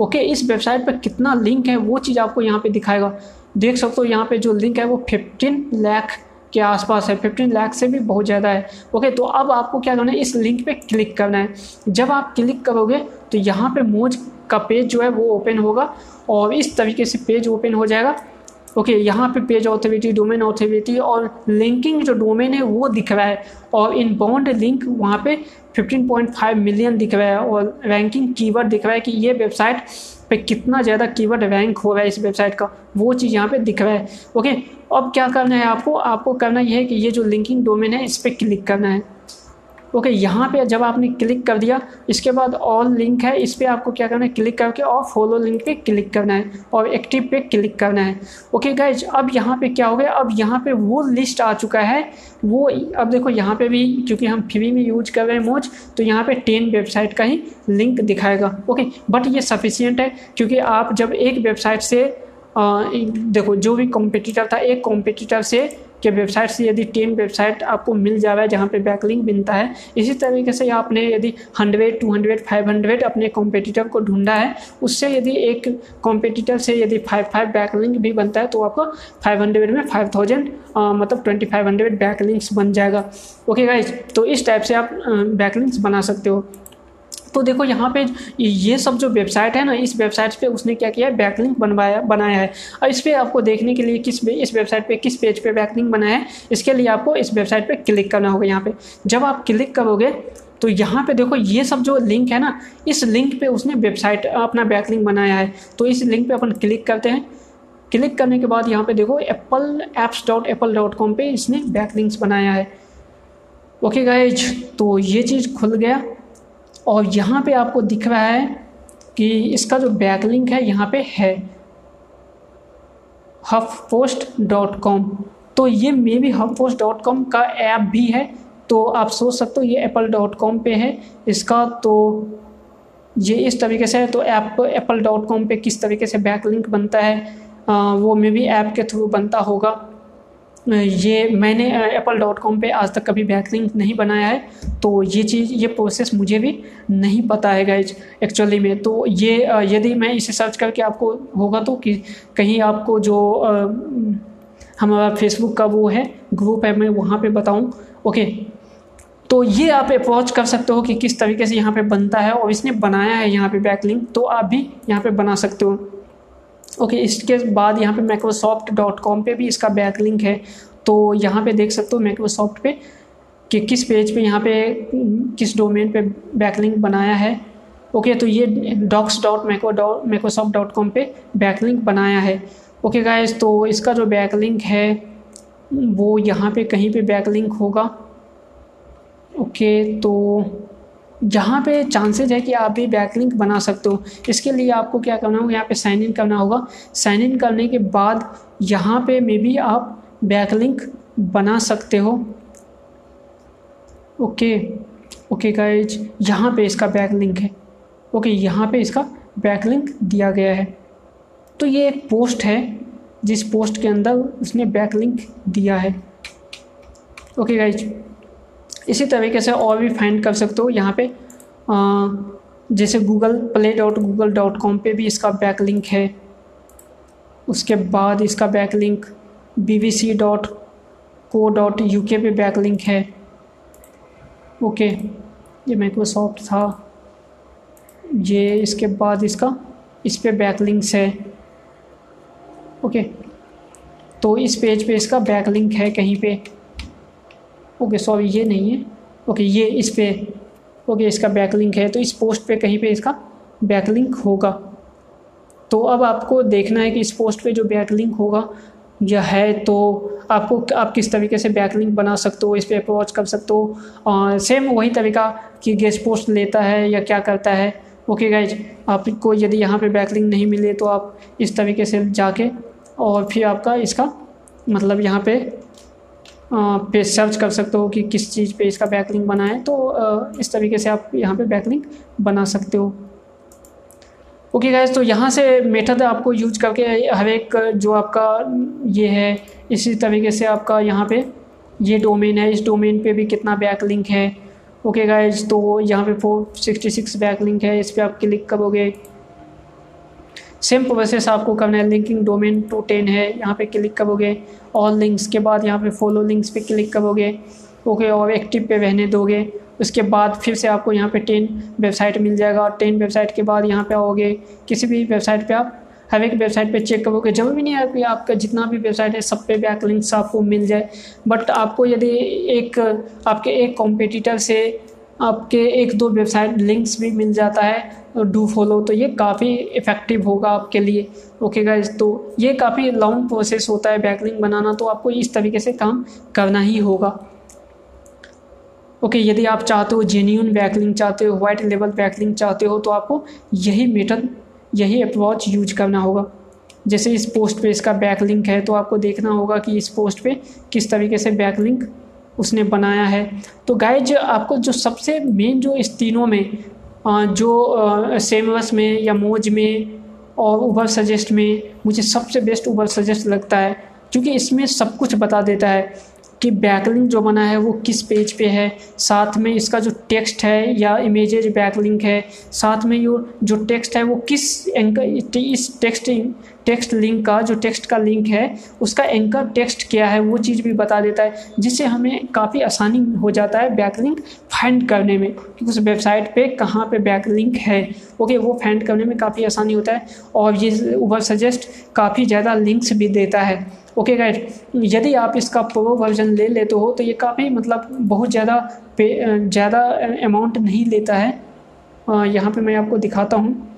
ओके, इस वेबसाइट पर कितना लिंक है वो चीज़ आपको यहाँ पर दिखाएगा। देख सकते हो यहाँ पर जो लिंक है वो 15 लाख के आसपास है, 15 लाख से भी बहुत ज़्यादा है, ओके। तो अब आपको क्या करना है, इस लिंक पे क्लिक करना है। जब आप क्लिक करोगे तो यहाँ पे मोज का पेज जो है वो ओपन होगा और इस तरीके से पेज ओपन हो जाएगा, ओके। यहाँ पे पेज ऑथोरिटी, डोमेन ऑथोरिटी और लिंकिंग जो डोमेन है वो दिख रहा है और इनबाउंड लिंक वहाँ पे 15.5 मिलियन दिख रहा है और रैंकिंग कीवर्ड दिख रहा है कि ये वेबसाइट पे कितना ज़्यादा कीवर्ड रैंक हो रहा है इस वेबसाइट का, वो चीज़ यहाँ पे दिख रहा है, ओके। अब क्या करना है आपको, आपको करना यह है कि ये जो लिंकिंग डोमेन है इस पर क्लिक करना है, ओके। यहाँ पे जब आपने क्लिक कर दिया इसके बाद ऑल लिंक है, इस पर आपको क्या करना है, क्लिक करके और फॉलो लिंक पे क्लिक करना है और एक्टिव पे क्लिक करना है, ओके गाइज। अब यहाँ पे क्या हो गया, अब यहाँ पे वो लिस्ट आ चुका है वो, अब देखो यहाँ पे भी क्योंकि हम फ्री में यूज कर रहे हैं मोज तो यहाँ पे 10 वेबसाइट का ही लिंक दिखाएगा, ओके। बट ये सफिशियंट है क्योंकि आप जब एक वेबसाइट से देखो जो भी कॉम्पिटिटर था, एक कॉम्पिटिटर से के वेबसाइट से यदि 10 वेबसाइट आपको मिल जा रहा है जहाँ पे बैकलिंक बनता है, इसी तरीके से आपने यदि 100, 200, 500 अपने कॉम्पिटिटर को ढूंढा है, उससे यदि एक कॉम्पिटिटर से यदि 5 बैकलिंक भी बनता है तो आपको 500 में 5000 मतलब 2500 बैकलिंक्स बन जाएगा, ओके गाइज। तो इस टाइप से आप बैकलिंक्स बना सकते हो। तो देखो यहाँ पे ये सब जो वेबसाइट है ना, इस वेबसाइट पे उसने क्या किया है, बैकलिंक बनाया है। और इस पे आपको देखने के लिए इस वेबसाइट पे किस पेज पे बैकलिंक बनाया है, इसके लिए आपको इस वेबसाइट पे क्लिक करना होगा। यहाँ पे जब आप क्लिक करोगे तो यहाँ पे देखो ये सब जो लिंक है ना, इस लिंक पे उसने वेबसाइट अपना बैकलिंक बनाया है। तो इस लिंक पे अपन क्लिक करते हैं, क्लिक करने के बाद यहाँ पे देखो apps.apple.com पे इसने बैकलिंक्स बनाया है, ओके गाइज। तो ये चीज़ खुल गया और यहाँ पे आपको दिख रहा है कि इसका जो बैकलिंक है यहाँ पे है huffpost.com। तो ये मे बी huffpost.com का ऐप भी है, तो आप सोच सकते हो ये apple.com पे है इसका, तो ये इस तरीके से है। तो ऐप apple.com पे किस तरीके से बैकलिंक बनता है वो मे बी ऐप के थ्रू बनता होगा। ये मैंने apple.com पे आज तक कभी बैकलिंक नहीं बनाया है, तो ये चीज़, ये प्रोसेस मुझे भी नहीं पता है गाइज एक्चुअली में। तो ये यदि मैं इसे सर्च करके आपको होगा तो कि कहीं आपको जो हमारा फेसबुक का वो है ग्रुप है, मैं वहाँ पे बताऊं, ओके। तो ये आप अप्रोच कर सकते हो कि किस तरीके से यहाँ पे बनता है और इसने बनाया है यहाँ पर बैकलिंक, तो आप भी यहाँ पर बना सकते हो, ओके। इसके बाद यहाँ पे Microsoft.com पे भी इसका बैकलिंक है। तो यहाँ पे देख सकते हो Microsoft पे कि किस पेज पे, यहाँ पे किस डोमेन पे बैकलिंक बनाया है, ओके। तो ये docs.microsoft.com पे बैकलिंक बनाया है, ओके गाइज। तो इसका जो बैकलिंक है वो यहाँ पे कहीं पे बैकलिंक होगा, ओके। तो जहाँ पे चांसेज है कि आप भी बैकलिंक बना सकते हो। इसके लिए आपको क्या करना होगा, यहाँ पे साइन इन करना होगा। साइन इन करने के बाद यहाँ पे मे बी आप बैकलिंक बना सकते हो, ओके। ओके गाइज, यहाँ पे इसका बैकलिंक है, ओके। यहाँ पे इसका बैकलिंक दिया गया है। तो ये एक पोस्ट है जिस पोस्ट के अंदर उसने बैकलिंक दिया है, ओके गाइज। इसी तरीके से और भी फाइंड कर सकते हो यहाँ पे, जैसे google play.google.com पे भी इसका बैकलिंक है। उसके बाद इसका बैकलिंक bbc.co.uk पे बैकलिंक है, ओके। ये माइक्रोसॉफ्ट था, ये इसके बाद इसका इस पर बैकलिंक्स है। ओके, तो इस पेज पे इसका बैकलिंक है कहीं पे। ओके सॉरी ये नहीं है। ओके ये इस पे, ओके इसका बैकलिंक है, तो इस पोस्ट पे कहीं पे इसका बैकलिंक होगा। तो अब आपको देखना है कि इस पोस्ट पे जो बैकलिंक होगा या है, तो आपको आप किस तरीके से बैकलिंक बना सकते हो, इस पे अप्रोच कर सकते हो। सेम वही तरीका कि गेस्ट पोस्ट लेता है या क्या करता है। ओके गाइज, आपको यदि यहाँ पे बैकलिंक नहीं मिले तो आप इस तरीके से जाके और फिर आपका इसका मतलब यहाँ पे सर्च कर सकते हो कि किस चीज़ पे इसका बैकलिंक बना है। तो इस तरीके से आप यहाँ पे बैकलिंक बना सकते हो। ओके गाइज, तो यहाँ से मेथड आपको यूज करके हर एक जो आपका ये है, इसी तरीके से आपका यहाँ पे ये डोमेन है, इस डोमेन पे भी कितना बैकलिंक है। ओके गाइज, तो यहाँ पे 466 बैकलिंक है, इस पर आप क्लिक करोगे। सेम प्रोसेस आपको करना है, लिंकिंग डोमेन 210 है, यहाँ पे क्लिक करोगे। ऑल लिंक्स के बाद यहाँ पे फॉलो लिंक्स पे क्लिक करोगे। ओके, और एक्टिव पे रहने दोगे। उसके बाद फिर से आपको यहाँ पे 10 वेबसाइट मिल जाएगा। 10 वेबसाइट के बाद यहाँ पे आओगे, किसी भी वेबसाइट पे आप हर एक वेबसाइट पे चेक करोगे। जरूरी नहीं है कि आपका जितना भी वेबसाइट है सब पे बैकलिंक्स आपको मिल जाए, बट आपको यदि एक आपके एक कॉम्पिटिटर से आपके एक दो वेबसाइट लिंक्स भी मिल जाता है डू फॉलो, तो ये काफ़ी इफ़ेक्टिव होगा आपके लिए। ओके गाइज, तो ये काफ़ी लॉन्ग प्रोसेस होता है बैकलिंक बनाना, तो आपको इस तरीके से काम करना ही होगा। ओके, यदि आप चाहते हो जेन्युइन बैकलिंक चाहते हो, वाइट लेवल बैकलिंक चाहते हो, तो आपको यही मेथड यही अप्रोच यूज करना होगा। जैसे इस पोस्ट पे इसका बैकलिंक है, तो आपको देखना होगा कि इस पोस्ट पे किस तरीके से बैकलिंक उसने बनाया है। तो गाइज, आपको जो सबसे मेन जो इस तीनों में जो सेमरस में या मोज में और उबर सजेस्ट में, मुझे सबसे बेस्ट उबर सजेस्ट लगता है, क्योंकि इसमें सब कुछ बता देता है कि बैकलिंक जो बना है वो किस पेज पे है, साथ में इसका जो टेक्स्ट है या इमेजेज बैकलिंक है, साथ में ये जो टेक्स्ट है वो किस एंकर, इस टेक्स्ट लिंक का जो टेक्स्ट का लिंक है उसका एंकर टेक्स्ट क्या है, वो चीज़ भी बता देता है, जिससे हमें काफ़ी आसानी हो जाता है बैकलिंक फाइंड करने में कि उस वेबसाइट पे कहाँ पे बैकलिंक है। ओके, वो फाइंड करने में काफ़ी आसानी होता है। और ये उबर सजेस्ट काफ़ी ज़्यादा लिंक्स भी देता है। ओके गाइड, यदि आप इसका प्रो वर्जन ले लेते हो तो ये काफ़ी मतलब बहुत ज़्यादा अमाउंट नहीं लेता है। यहाँ पे मैं आपको दिखाता हूँ,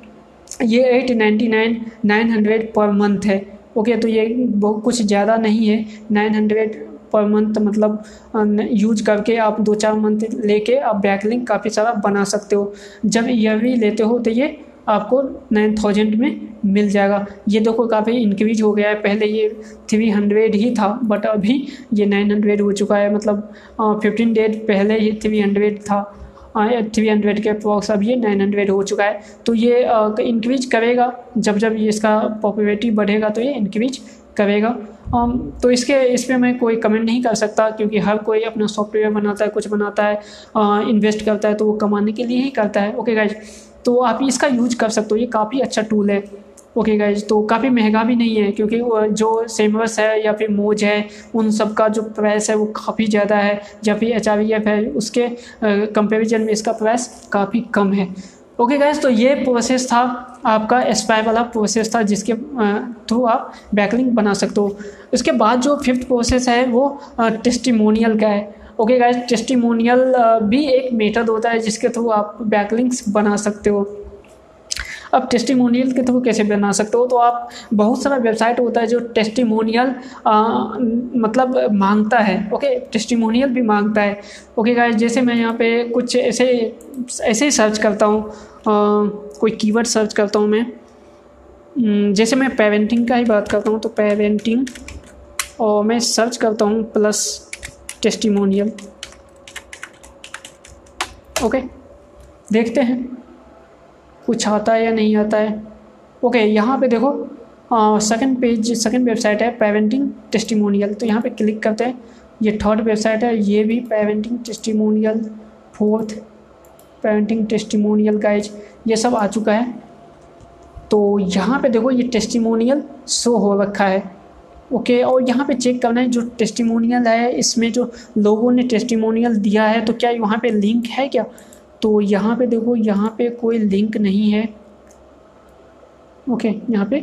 ये 899 पर मंथ है। ओके, तो ये बहुत कुछ ज़्यादा नहीं है। 900 पर मंथ मतलब यूज करके आप 2-4 मंथ लेके आप बैकलिंक काफ़ी सारा बना सकते हो। जब ईयरली लेते हो तो ये आपको 9000 में मिल जाएगा। ये देखो काफ़ी इंक्रीज हो गया है, पहले ये 300 ही था बट अभी ये 900 हो चुका है। मतलब 15 डेज पहले ये 300 था, 300 के अप्रॉक्स, अब ये 900 हो चुका है। तो ये इंक्रीज करेगा, जब जब ये इसका पॉपुलैरिटी बढ़ेगा तो ये इंक्रीज करेगा। तो इस पर मैं कोई कमेंट नहीं कर सकता, क्योंकि हर कोई अपना सॉफ्टवेयर बनाता है, कुछ बनाता है, इन्वेस्ट करता है, तो वो कमाने के लिए ही करता है। ओके गाइज, तो आप इसका यूज कर सकते हो, ये काफ़ी अच्छा टूल है। ओके गाइज, तो काफ़ी महंगा भी नहीं है, क्योंकि जो सेमरस है या फिर मोज है उन सब का जो प्राइस है वो काफ़ी ज़्यादा है, या फिर HREF है उसके कंपेरिजन में इसका प्राइस काफ़ी कम है। ओके गाइज, तो ये प्रोसेस था आपका एस्पायर वाला प्रोसेस था, जिसके थ्रू आप बैकलिंक बना सकते हो। उसके बाद जो 5th प्रोसेस है वो टेस्टिमोनियल का है। ओके गाइज, टेस्टिमोनियल भी एक मेथड होता है जिसके थ्रू आप बैकलिंक्स बना सकते हो। अब टेस्टिमोनियल के थ्रू कैसे बना सकते हो, तो आप बहुत सारा वेबसाइट होता है जो टेस्टिमोनियल मतलब मांगता है। ओके, टेस्टिमोनियल भी मांगता है। ओके गाइस, जैसे मैं यहाँ पे कुछ ऐसे ही सर्च करता हूँ, कोई कीवर्ड सर्च करता हूँ मैं, जैसे मैं पेरेंटिंग का ही बात करता हूँ, तो पेरेंटिंग और मैं सर्च करता हूँ प्लस टेस्टिमोनियल। ओके, देखते हैं कुछ आता है या नहीं आता है। ओके, यहाँ पे देखो 2nd पेज, 2nd वेबसाइट है पेरेंटिंग टेस्टिमोनियल, तो यहाँ पे क्लिक करते हैं। ये 3rd वेबसाइट है, ये भी parenting testimonial, 4th parenting testimonial. Guys, ये सब आ चुका है। तो यहाँ पे देखो ये टेस्टिमोनियल शो हो रखा है। ओके, और यहाँ पे चेक करना है जो टेस्टिमोनियल है इसमें जो लोगों ने टेस्टिमोनियल दिया है, तो क्या वहाँ पे लिंक है क्या, तो यहाँ पे देखो, यहाँ पे कोई लिंक नहीं है। ओके, यहाँ पे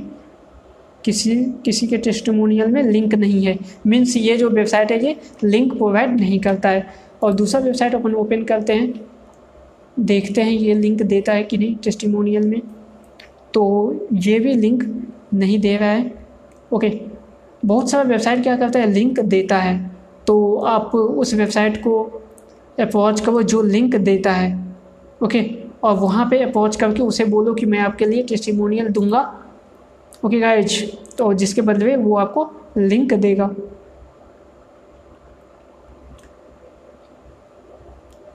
किसी के टेस्टिमोनियल में लिंक नहीं है, मीन्स ये जो वेबसाइट है ये लिंक प्रोवाइड नहीं करता है। और दूसरा वेबसाइट अपन ओपन करते हैं, देखते हैं ये लिंक देता है कि नहीं टेस्टिमोनियल में। तो ये भी लिंक नहीं दे रहा है। ओके, बहुत सारा वेबसाइट क्या करता है, लिंक देता है। तो आप उस वेबसाइट को अप्रोच करो जो लिंक देता है। ओके, और वहाँ पे अप्रोच करके उसे बोलो कि मैं आपके लिए टेस्टिमोनियल दूंगा। ओके गाइज, तो जिसके बदले वो आपको लिंक देगा।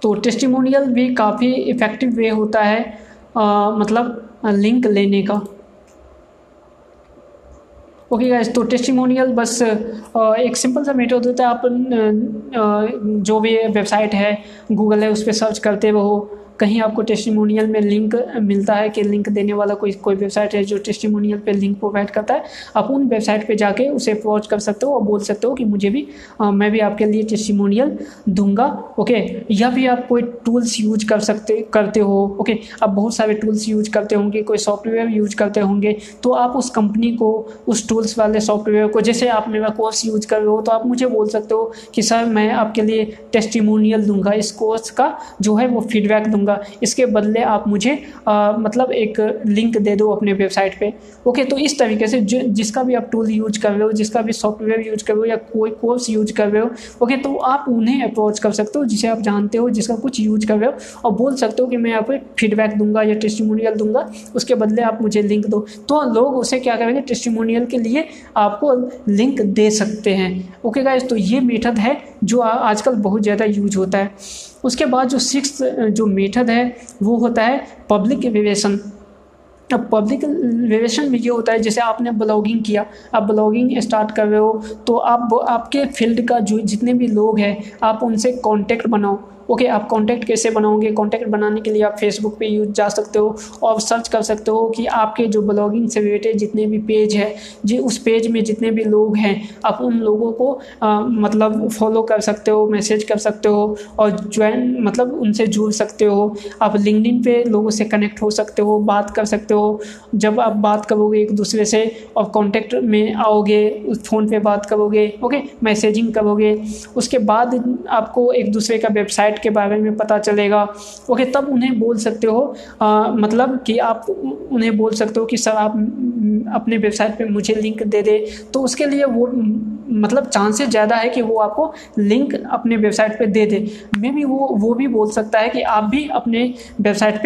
तो टेस्टिमोनियल भी काफ़ी इफ़ेक्टिव वे होता है मतलब लिंक लेने का। ओके गाइज, तो टेस्टिमोनियल बस एक सिंपल सा मेथड होता है। आप जो भी वेबसाइट है, गूगल है, उस पर सर्च करते रहो, कहीं आपको टेस्टिमोनियल में लिंक मिलता है कि लिंक देने वाला कोई वेबसाइट है जो टेस्टिमोनियल पे लिंक प्रोवाइड करता है, आप उन वेबसाइट पे जाके उसे अप्रोच कर सकते हो और बोल सकते हो कि मैं भी आपके लिए टेस्टिमोनियल दूंगा। ओके, या भी आप कोई टूल्स यूज करते हो। ओके, आप बहुत सारे टूल्स यूज करते होंगे, कोई सॉफ्टवेयर यूज करते होंगे, तो आप उस कंपनी को, उस टूल्स वाले सॉफ्टवेयर को, जैसे आप मेरा कोर्स यूज कर रहे हो तो आप मुझे बोल सकते हो कि सर मैं आपके लिए टेस्टिमोनियल दूंगा, इस कोर्स का जो है वो फीडबैक दूंगा, इसके बदले आप मुझे एक लिंक दे दो अपने वेबसाइट पे। ओके, तो इस तरीके से जिसका भी आप टूल यूज कर रहे हो, जिसका भी सॉफ्टवेयर यूज कर रहे हो, या कोई कोर्स यूज कर रहे हो, ओके, तो आप उन्हें अप्रोच कर सकते हो जिसे आप जानते हो, जिसका कुछ यूज कर रहे हो, और बोल सकते हो कि मैं आपको फीडबैक दूंगा या टेस्टिमोनियल दूंगा, उसके बदले आप मुझे लिंक दो। तो लोग उसे क्या करेंगे, टेस्टिमोनियल के लिए आपको लिंक दे सकते हैं। ओके गाइस, तो ये मेथड है जो आजकल बहुत ज़्यादा यूज होता है। उसके बाद जो सिक्स्थ जो मेथड है वो होता है पब्लिक रिलेशन। अब पब्लिक रिलेशन में ये होता है, जैसे आपने ब्लॉगिंग किया, आप ब्लॉगिंग स्टार्ट कर रहे हो, तो आप आपके फील्ड का जो जितने भी लोग हैं आप उनसे कांटेक्ट बनाओ। ओके, आप कांटेक्ट कैसे बनाओगे, कांटेक्ट बनाने के लिए आप फेसबुक पे यूज जा सकते हो और सर्च कर सकते हो कि आपके जो ब्लॉगिंग से रिलेटेड जितने भी पेज है जी, उस पेज में जितने भी लोग हैं आप उन लोगों को फॉलो कर सकते हो, मैसेज कर सकते हो और ज्वाइन उनसे जुड़ सकते हो। आप लिंक्डइन पे लोगों से कनेक्ट हो सकते हो, बात कर सकते हो। जब आप बात करोगे एक दूसरे से और कॉन्टेक्ट में आओगे, फ़ोन पर बात करोगे, ओके, मैसेजिंग करोगे, उसके बाद आपको एक दूसरे का वेबसाइट के बारे में पता चलेगा। ओके, तब उन्हें बोल सकते हो कि आप उन्हें बोल सकते हो कि सर आप अपने वेबसाइट पे मुझे लिंक दे दे। तो उसके लिए वो चांसेस ज़्यादा है कि वो आपको लिंक अपने वेबसाइट पे दे दे। मे भी वो भी बोल सकता है कि आप भी अपने वेबसाइट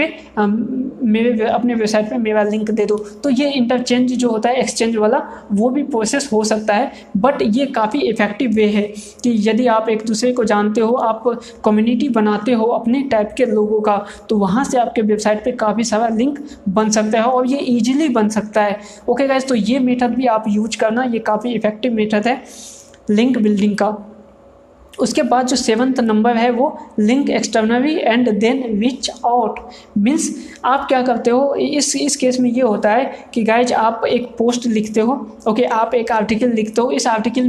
पे मेरा लिंक दे दो। तो ये इंटरचेंज जो होता है, एक्सचेंज वाला, वो भी प्रोसेस हो सकता है। बट ये काफ़ी इफेक्टिव वे है कि यदि आप एक दूसरे को जानते हो, आप कम्युनिटी बनाते हो अपने टाइप के लोगों का, तो वहाँ से आपके वेबसाइट पर काफ़ी सारा लिंक बन सकता है और ये ईजिली बन सकता है। ओके गाइज, तो ये मेथड भी आप यूज करना, ये काफ़ी इफेक्टिव मेथड है लिंक बिल्डिंग का। उसके बाद जो 7th नंबर है वो link externally and then reach out. Means आप क्या करते हो, इस केस में ये होता है कि गाइज आप एक पोस्ट लिखते हो। ओके, आप एक आर्टिकल लिखते हो, इस आर्टिकल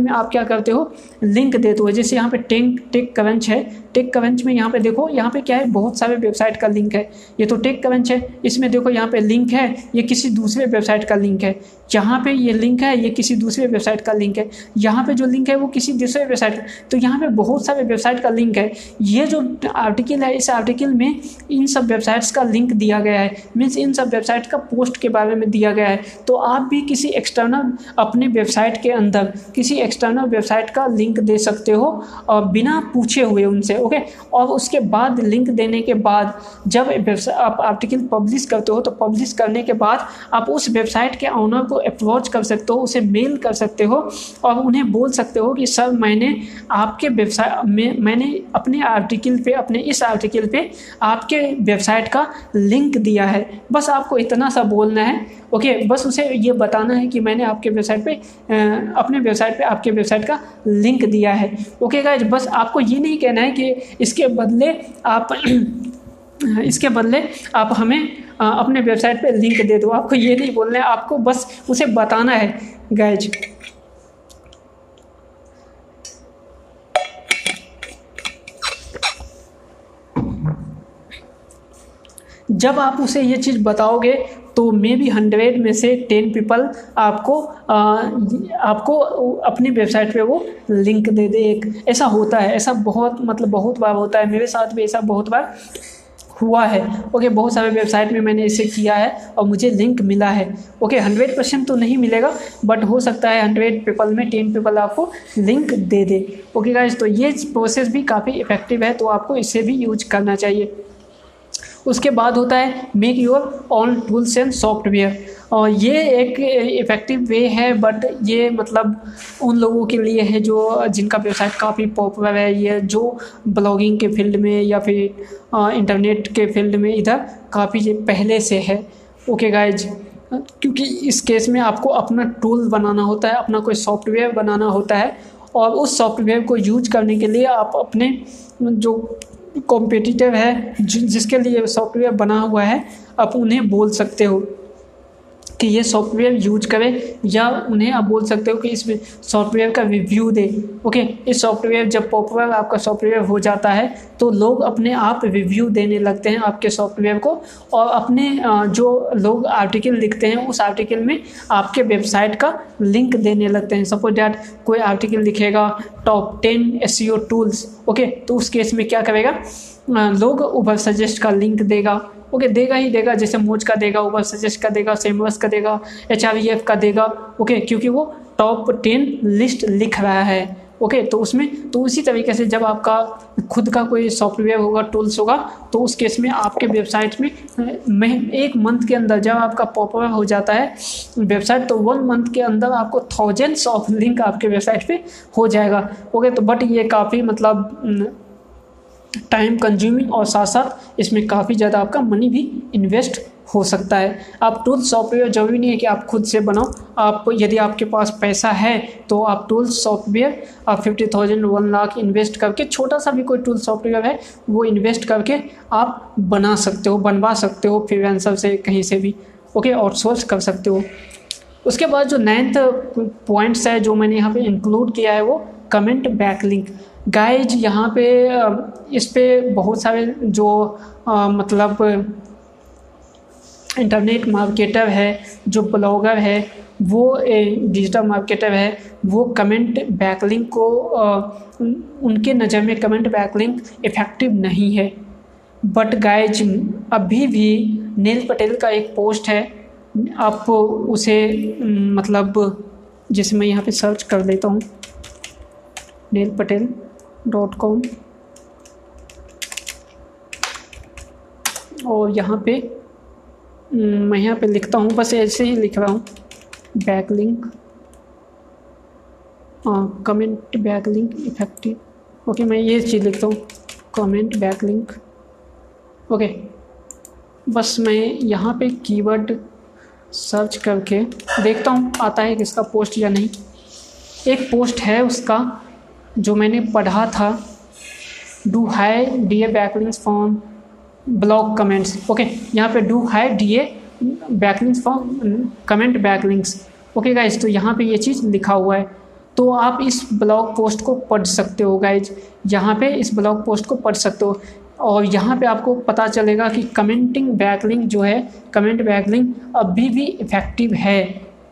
में आप क्या करते हो, लिंक देते हो। जैसे यहाँ पे टेक क्रंच है, टेक क्रंच में यहाँ पे देखो, यहाँ पे क्या है, बहुत सारे वेबसाइट का लिंक है। ये तो टेक क्रंच है, इसमें देखो यहाँ पे लिंक है, ये किसी दूसरे वेबसाइट का लिंक है। यहाँ पे ये लिंक है, ये किसी दूसरे वेबसाइट का लिंक है। यहाँ पे जो लिंक है वो किसी दूसरे वेबसाइट का, तो यहाँ पे बहुत सारे वेबसाइट का लिंक है। ये जो आर्टिकल है, इस आर्टिकल में इन सब वेबसाइट्स का लिंक दिया गया है, मीन्स इन सब वेबसाइट का पोस्ट के बारे में दिया गया है। तो आप भी किसी एक्सटर्नल, अपने वेबसाइट के अंदर किसी एक्सटर्नल वेबसाइट का लिंक दे सकते हो और बिना पूछे हुए उनसे। ओके, और उसके बाद लिंक देने के बाद जब आप आर्टिकल पब्लिश करते हो, तो पब्लिश करने के बाद आप उस वेबसाइट के ऑनर को अप्रोच कर सकते हो, उसे मेल कर सकते हो और उन्हें बोल सकते हो कि सर मैंने आपके वेबसाइट में, मैंने अपने आर्टिकल पे, अपने इस आर्टिकल पे आपके वेबसाइट का लिंक दिया है। बस आपको इतना सा बोलना है। ओके, बस उसे ये बताना है कि मैंने आपके वेबसाइट पे आपके वेबसाइट का लिंक दिया है। ओके गाइज, बस आपको ये नहीं कहना है कि इसके बदले आप हमें अपने वेबसाइट पे लिंक दे दो। आपको ये नहीं बोलना है, आपको बस उसे बताना है गाइज। जब आप उसे ये चीज़ बताओगे तो मे बी 100 में से 10 पीपल आपको अपनी वेबसाइट पे वो लिंक दे दे। एक ऐसा होता है, ऐसा बहुत बार होता है, मेरे साथ भी ऐसा बहुत बार हुआ है। ओके, बहुत सारे वेबसाइट में मैंने इसे किया है और मुझे लिंक मिला है। ओके, 100% तो नहीं मिलेगा बट हो सकता है 100 पीपल में 10 पीपल आपको लिंक दे दे। ओके गाइस, तो ये प्रोसेस भी काफ़ी इफेक्टिव है, तो आपको इसे भी यूज करना चाहिए। उसके बाद होता है make your own tools and software, और ये एक इफ़ेक्टिव वे है बट ये उन लोगों के लिए है जो जिनका वेबसाइट काफ़ी पॉपुलर है, ये जो ब्लॉगिंग के फील्ड में या फिर इंटरनेट के फील्ड में इधर काफ़ी पहले से है। ओके गाइज, क्योंकि इस केस में आपको अपना टूल बनाना होता है, अपना कोई सॉफ्टवेयर बनाना होता है और उस सॉफ्टवेयर को यूज करने के लिए आप अपने जो कॉम्पिटिटिव है जिसके लिए सॉफ्टवेयर बना हुआ है आप उन्हें बोल सकते हो कि ये सॉफ्टवेयर यूज करें, या उन्हें आप बोल सकते हो कि इस सॉफ्टवेयर का रिव्यू दे। ओके, इस सॉफ्टवेयर जब पॉपुलर आपका सॉफ्टवेयर हो जाता है तो लोग अपने आप रिव्यू देने लगते हैं आपके सॉफ्टवेयर को, और अपने जो लोग आर्टिकल लिखते हैं उस आर्टिकल में आपके वेबसाइट का लिंक देने लगते हैं। सपोज दैट कोई आर्टिकल लिखेगा टॉप 10 SEO टूल्स, ओके, तो उस केस में क्या करेगा, लोग Ubersuggest का लिंक देगा। ओके, देगा ही देगा, जैसे मोज का देगा, Ubersuggest का देगा, सेमरस का देगा, HREF का देगा। ओके, क्योंकि वो टॉप 10 लिस्ट लिख रहा है। ओके, तो उसमें तो उसी तरीके से जब आपका खुद का कोई सॉफ्टवेयर होगा, टूल्स होगा, तो उस केस में आपके वेबसाइट में 1 मंथ के अंदर जब आपका पॉपुलर हो जाता है वेबसाइट, तो 1 मंथ के अंदर आपको 1000s ऑफ लिंक आपके वेबसाइट पे हो जाएगा। ओके, तो बट ये काफ़ी टाइम कंज्यूमिंग और साथ साथ इसमें काफ़ी ज़्यादा आपका मनी भी इन्वेस्ट हो सकता है। आप टूल सॉफ्टवेयर जरूरी नहीं है कि आप खुद से बनाओ, आप यदि आपके पास पैसा है तो आप टूल सॉफ्टवेयर आप 50,000 1 लाख इन्वेस्ट करके, छोटा सा भी कोई टूल सॉफ्टवेयर है वो इन्वेस्ट करके आप बना सकते हो, बनवा सकते हो फ्रीलांसर से, कहीं से भी। ओके, आउटसोर्स कर सकते हो। उसके बाद जो 9th पॉइंट्स है जो मैंने यहाँ पर इंक्लूड किया है वो कमेंट बैक लिंक। गाइज, यहाँ पे इस पे बहुत सारे जो इंटरनेट मार्केटर है, जो ब्लॉगर है, वो डिजिटल मार्केटर है, वो कमेंट बैक लिंक को उनके नज़र में कमेंट बैक लिंक इफ़ेक्टिव नहीं है। बट गाइज, अभी भी नील पटेल का एक पोस्ट है, आप उसे जैसे मैं यहाँ पे सर्च कर लेता हूँ neilpatel.com, और यहाँ पे मैं यहाँ पे लिखता हूँ, बस ऐसे ही लिख रहा हूँ, backlink, comment backlink effective. Okay, मैं ये चीज़ लिखता हूँ कमेंट बैकलिंक। ओके, बस मैं यहाँ पे कीवर्ड सर्च करके देखता हूँ आता है किसका पोस्ट या नहीं। एक पोस्ट है उसका जो मैंने पढ़ा था, do high D A backlinks from blog comments. Okay, यहाँ पे do high D A backlinks from comment backlinks. Okay guys, तो यहाँ पे ये चीज़ लिखा हुआ है, तो आप इस ब्लॉग पोस्ट को पढ़ सकते हो गाइज, यहाँ पे इस ब्लॉग पोस्ट को पढ़ सकते हो, और यहाँ पे आपको पता चलेगा कि कमेंटिंग बैकलिंग जो है, कमेंट बैकलिंग अभी भी इफ़ेक्टिव है।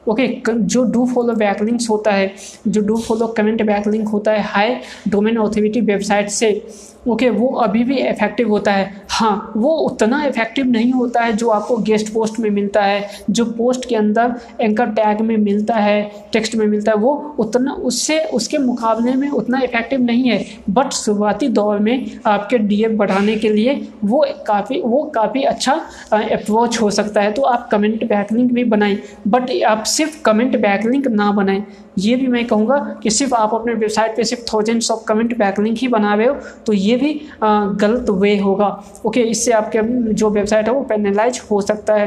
ओके, जो डू फॉलो बैकलिंक्स होता है, जो डू फॉलो कमेंट बैकलिंक होता है हाई डोमेन ऑथोरिटी वेबसाइट से, ओके, वो अभी भी इफेक्टिव होता है। हाँ, वो उतना इफेक्टिव नहीं होता है जो आपको गेस्ट पोस्ट में मिलता है, जो पोस्ट के अंदर एंकर टैग में मिलता है, टेक्स्ट में मिलता है, वो उतना उससे उसके मुकाबले में उतना इफेक्टिव नहीं है। बट शुरुआती दौर में आपके डीएफ बढ़ाने के लिए वो काफ़ी अच्छा अप्रोच हो सकता है। तो आप कमेंट बैकलिंक भी बनाएं, बट आप सिर्फ कमेंट बैकलिंक ना बनाएं। ये भी मैं कहूँगा कि सिर्फ आप अपने वेबसाइट पे सिर्फ 1000s ऑफ कमेंट बैकलिंक ही बना रहे हो तो ये भी गलत वे होगा। ओके, इससे आपके जो वेबसाइट है वो पेनलाइज हो सकता है।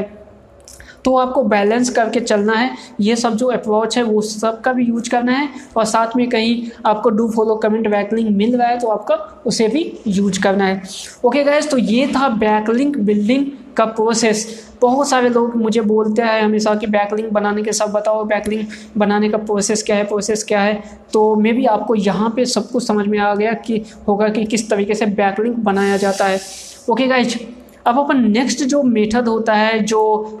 तो आपको बैलेंस करके चलना है, ये सब जो अप्रोच है वो सब का भी यूज करना है, और साथ में कहीं आपको डू फॉलो कमेंट बैकलिंक मिल रहा है तो आपका उसे भी यूज करना है। ओके गाइस, तो ये था बैकलिंक बिल्डिंग का प्रोसेस। बहुत सारे लोग मुझे बोलते हैं हमेशा कि बैकलिंक बनाने के सब बताओ, बैकलिंक बनाने का प्रोसेस क्या है। तो मे भी आपको यहाँ पे सब कुछ समझ में आ गया कि होगा कि किस तरीके से बैकलिंक बनाया जाता है। ओके गाइज, अब अपन नेक्स्ट जो मेथड होता है जो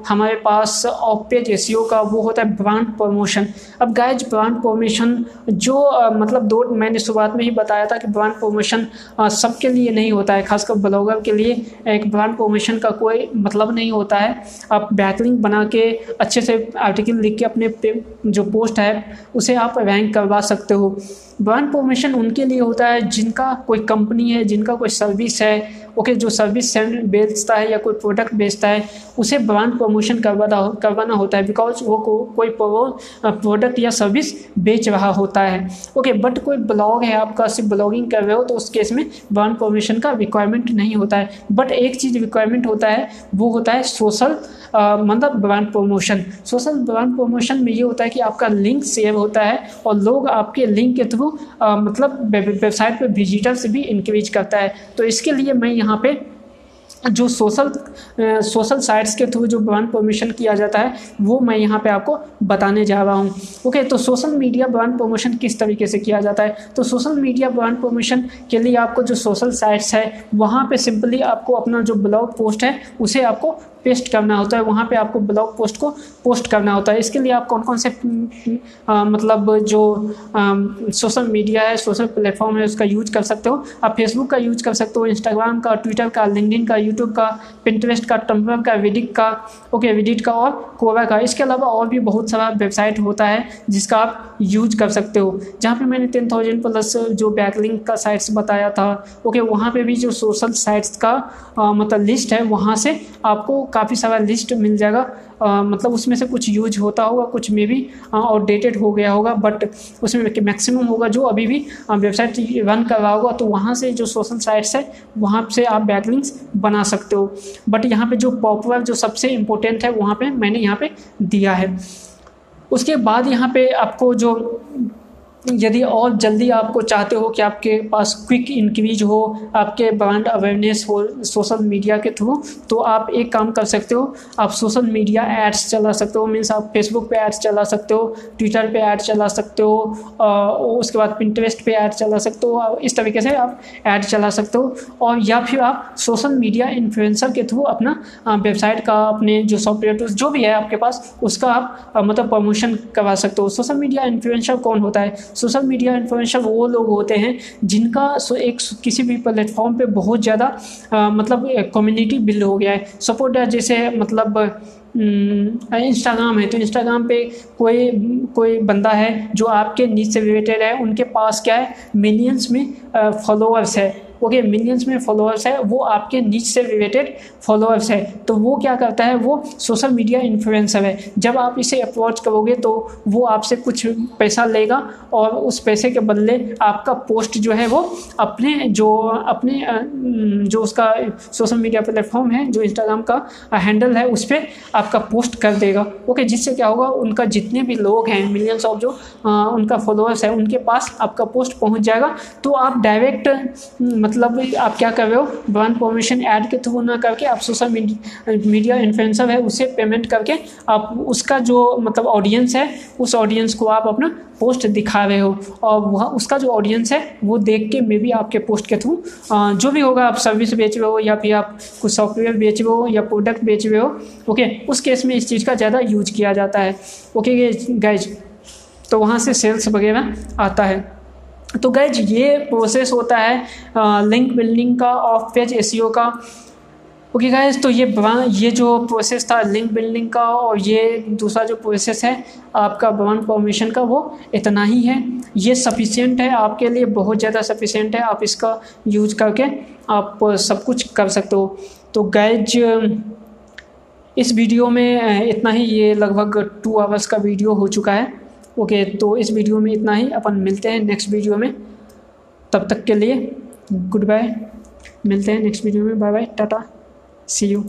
हमारे पास ऑफ पेज एसईओ का, वो होता है ब्रांड प्रमोशन। अब गाइज ब्रांड प्रमोशन जो मतलब दो मैंने शुरुआत में ही बताया था कि ब्रांड प्रमोशन सबके लिए नहीं होता है, खासकर ब्लॉगर के लिए एक ब्रांड प्रमोशन का कोई मतलब नहीं होता है। आप बैकलिंक बना के अच्छे से आर्टिकल लिख के अपने जो पोस्ट है उसे आप रैंक करवा सकते हो। ब्रांड प्रमोशन उनके लिए होता है जिनका कोई कंपनी है, जिनका कोई सर्विस है, ओके, जो सर्विस बेचता है या कोई प्रोडक्ट बेचता है उसे ब्रांड प्रमोशन करवाना होता है, बिकॉज वो कोई प्रोडक्ट या सर्विस बेच रहा होता है, ओके। बट कोई ब्लॉग है आपका, सिर्फ ब्लॉगिंग कर रहे हो, तो उस केस में ब्रांड प्रमोशन का रिक्वायरमेंट नहीं होता है। बट एक चीज़ रिक्वायरमेंट होता है, वो होता है सोशल मतलब brand promotion. Social brand promotion में ये होता है कि आपका लिंक शेयर होता है और लोग आपके लिंक के थ्रू मतलब वेबसाइट पर विजिटर्स भी इंक्रीज करता है। तो इसके लिए मैं यहाँ पे जो सोशल साइट्स के थ्रू जो ब्रांड प्रमोशन किया जाता है वो मैं यहाँ पे आपको बताने जा रहा हूँ, ओके। तो सोशल मीडिया ब्रांड प्रमोशन किस तरीके से किया जाता है, तो सोशल मीडिया ब्रांड प्रमोशन के लिए आपको जो सोशल साइट्स है वहाँ पे सिंपली आपको अपना जो ब्लॉग पोस्ट है उसे आपको पेस्ट करना होता है, वहाँ पे आपको ब्लॉग पोस्ट को पोस्ट करना होता है। इसके लिए आप कौन कौन से मतलब जो सोशल मीडिया है, सोशल प्लेटफॉर्म है, उसका यूज कर सकते हो। आप फेसबुक का यूज कर सकते हो, इंस्टाग्राम का, ट्विटर का, लिंक्डइन का, यूट्यूब का, पिंटरेस्ट का, टम्बलर का, विडिट का, ओके, विडिट का और कोरा का। इसके अलावा और भी बहुत सारा वेबसाइट होता है जिसका आप यूज कर सकते हो। जहाँ पर मैंने 10,000 प्लस जो बैकलिंक का साइट्स बताया था, ओके, वहाँ पर भी जो सोशल साइट्स का मतलब लिस्ट है वहाँ से आपको काफ़ी सारा लिस्ट मिल जाएगा। मतलब उसमें से कुछ यूज होता होगा, कुछ में भी आउटडेटेड हो गया होगा, बट उसमें मैक्सिमम होगा जो अभी भी वेबसाइट रन कर रहा होगा। तो वहाँ से जो सोशल साइट्स है वहाँ से आप बैकलिंक्स बना सकते हो। बट यहाँ पे जो पॉपुलर, जो सबसे इम्पोर्टेंट है, वहाँ पे मैंने यहाँ पे दिया है। उसके बाद यहाँ पे आपको जो, यदि और जल्दी आपको चाहते हो कि आपके पास क्विक इंक्रीज हो, आपके ब्रांड अवेयरनेस हो सोशल मीडिया के थ्रू, तो आप एक काम कर सकते हो, आप सोशल मीडिया एड्स चला सकते हो। मीन्स आप फेसबुक पे एड्स चला सकते हो, ट्विटर पे एड चला सकते हो, उसके बाद पिंटरेस्ट पे एड चला सकते हो। इस तरीके से आप एड चला सकते हो। और या फिर आप सोशल मीडिया इन्फ्लुएंसर के थ्रू अपना वेबसाइट का, अपने जो सॉफ्टवेयर टूल्स जो भी है आपके पास, उसका आप मतलब प्रमोशन करवा सकते हो। सोशल मीडिया इन्फ्लुएंसर कौन होता है? सोशल मीडिया इन्फ्लुएंसर वो लोग होते हैं जिनका एक किसी भी प्लेटफॉर्म पे बहुत ज़्यादा मतलब कम्युनिटी बिल्ड हो गया है, सपोर्ट, जैसे मतलब इंस्टाग्राम है, तो इंस्टाग्राम पे कोई बंदा है जो आपके नीच से रिलेटेड है, उनके पास क्या है, मिलियंस में फॉलोअर्स है, ओके, मिलियंस में फॉलोअर्स है, वो आपके नीच से रिलेटेड फॉलोअर्स है। तो वो क्या करता है, वो सोशल मीडिया इन्फ्लुएंसर है। जब आप इसे अप्रोच करोगे तो वो आपसे कुछ पैसा लेगा और उस पैसे के बदले आपका पोस्ट जो है वो अपने जो उसका सोशल मीडिया प्लेटफॉर्म है, जो इंस्टाग्राम का हैंडल है, उस पर आपका पोस्ट कर देगा, ओके। जिससे क्या होगा, उनका जितने भी लोग हैं, मिलियंस ऑफ जो उनका फॉलोअर्स है, उनके पास आपका पोस्ट पहुँच जाएगा। तो आप डायरेक्ट मतलब आप क्या कर रहे हो, ब्रांड प्रमोशन ऐड के थ्रू ना करके आप सोशल मीडिया इन्फ्लुएंसर है उसे पेमेंट करके आप उसका जो मतलब ऑडियंस है, उस ऑडियंस को आप अपना पोस्ट दिखा रहे हो, और वह उसका जो ऑडियंस है वो देख के मे भी आपके पोस्ट के थ्रू जो भी होगा, आप सर्विस बेच रहे हो या फिर आप कुछ सॉफ्टवेयर बेच रहे हो या प्रोडक्ट बेच रहे हो, ओके, उस केस में इस चीज़ का ज़्यादा यूज किया जाता है, ओके गाइज। तो वहाँ से सेल्स वगैरह आता है। तो गाइज ये प्रोसेस होता है लिंक बिल्डिंग का, ऑफ पेज एसईओ का, ओके गाइज। तो ये जो प्रोसेस था लिंक बिल्डिंग का, और ये दूसरा जो प्रोसेस है आपका ब्रांड प्रमोशन का, वो इतना ही है। ये सफिशिएंट है आपके लिए, बहुत ज़्यादा सफिशिएंट है। आप इसका यूज करके आप सब कुछ कर सकते हो। तो गाइज इस वीडियो में इतना ही, ये लगभग 2 आवर्स का वीडियो हो चुका है, ओके। तो इस वीडियो में इतना ही, अपन मिलते हैं नेक्स्ट वीडियो में। तब तक के लिए गुड बाय, मिलते हैं नेक्स्ट वीडियो में, bye bye, Tata, see you.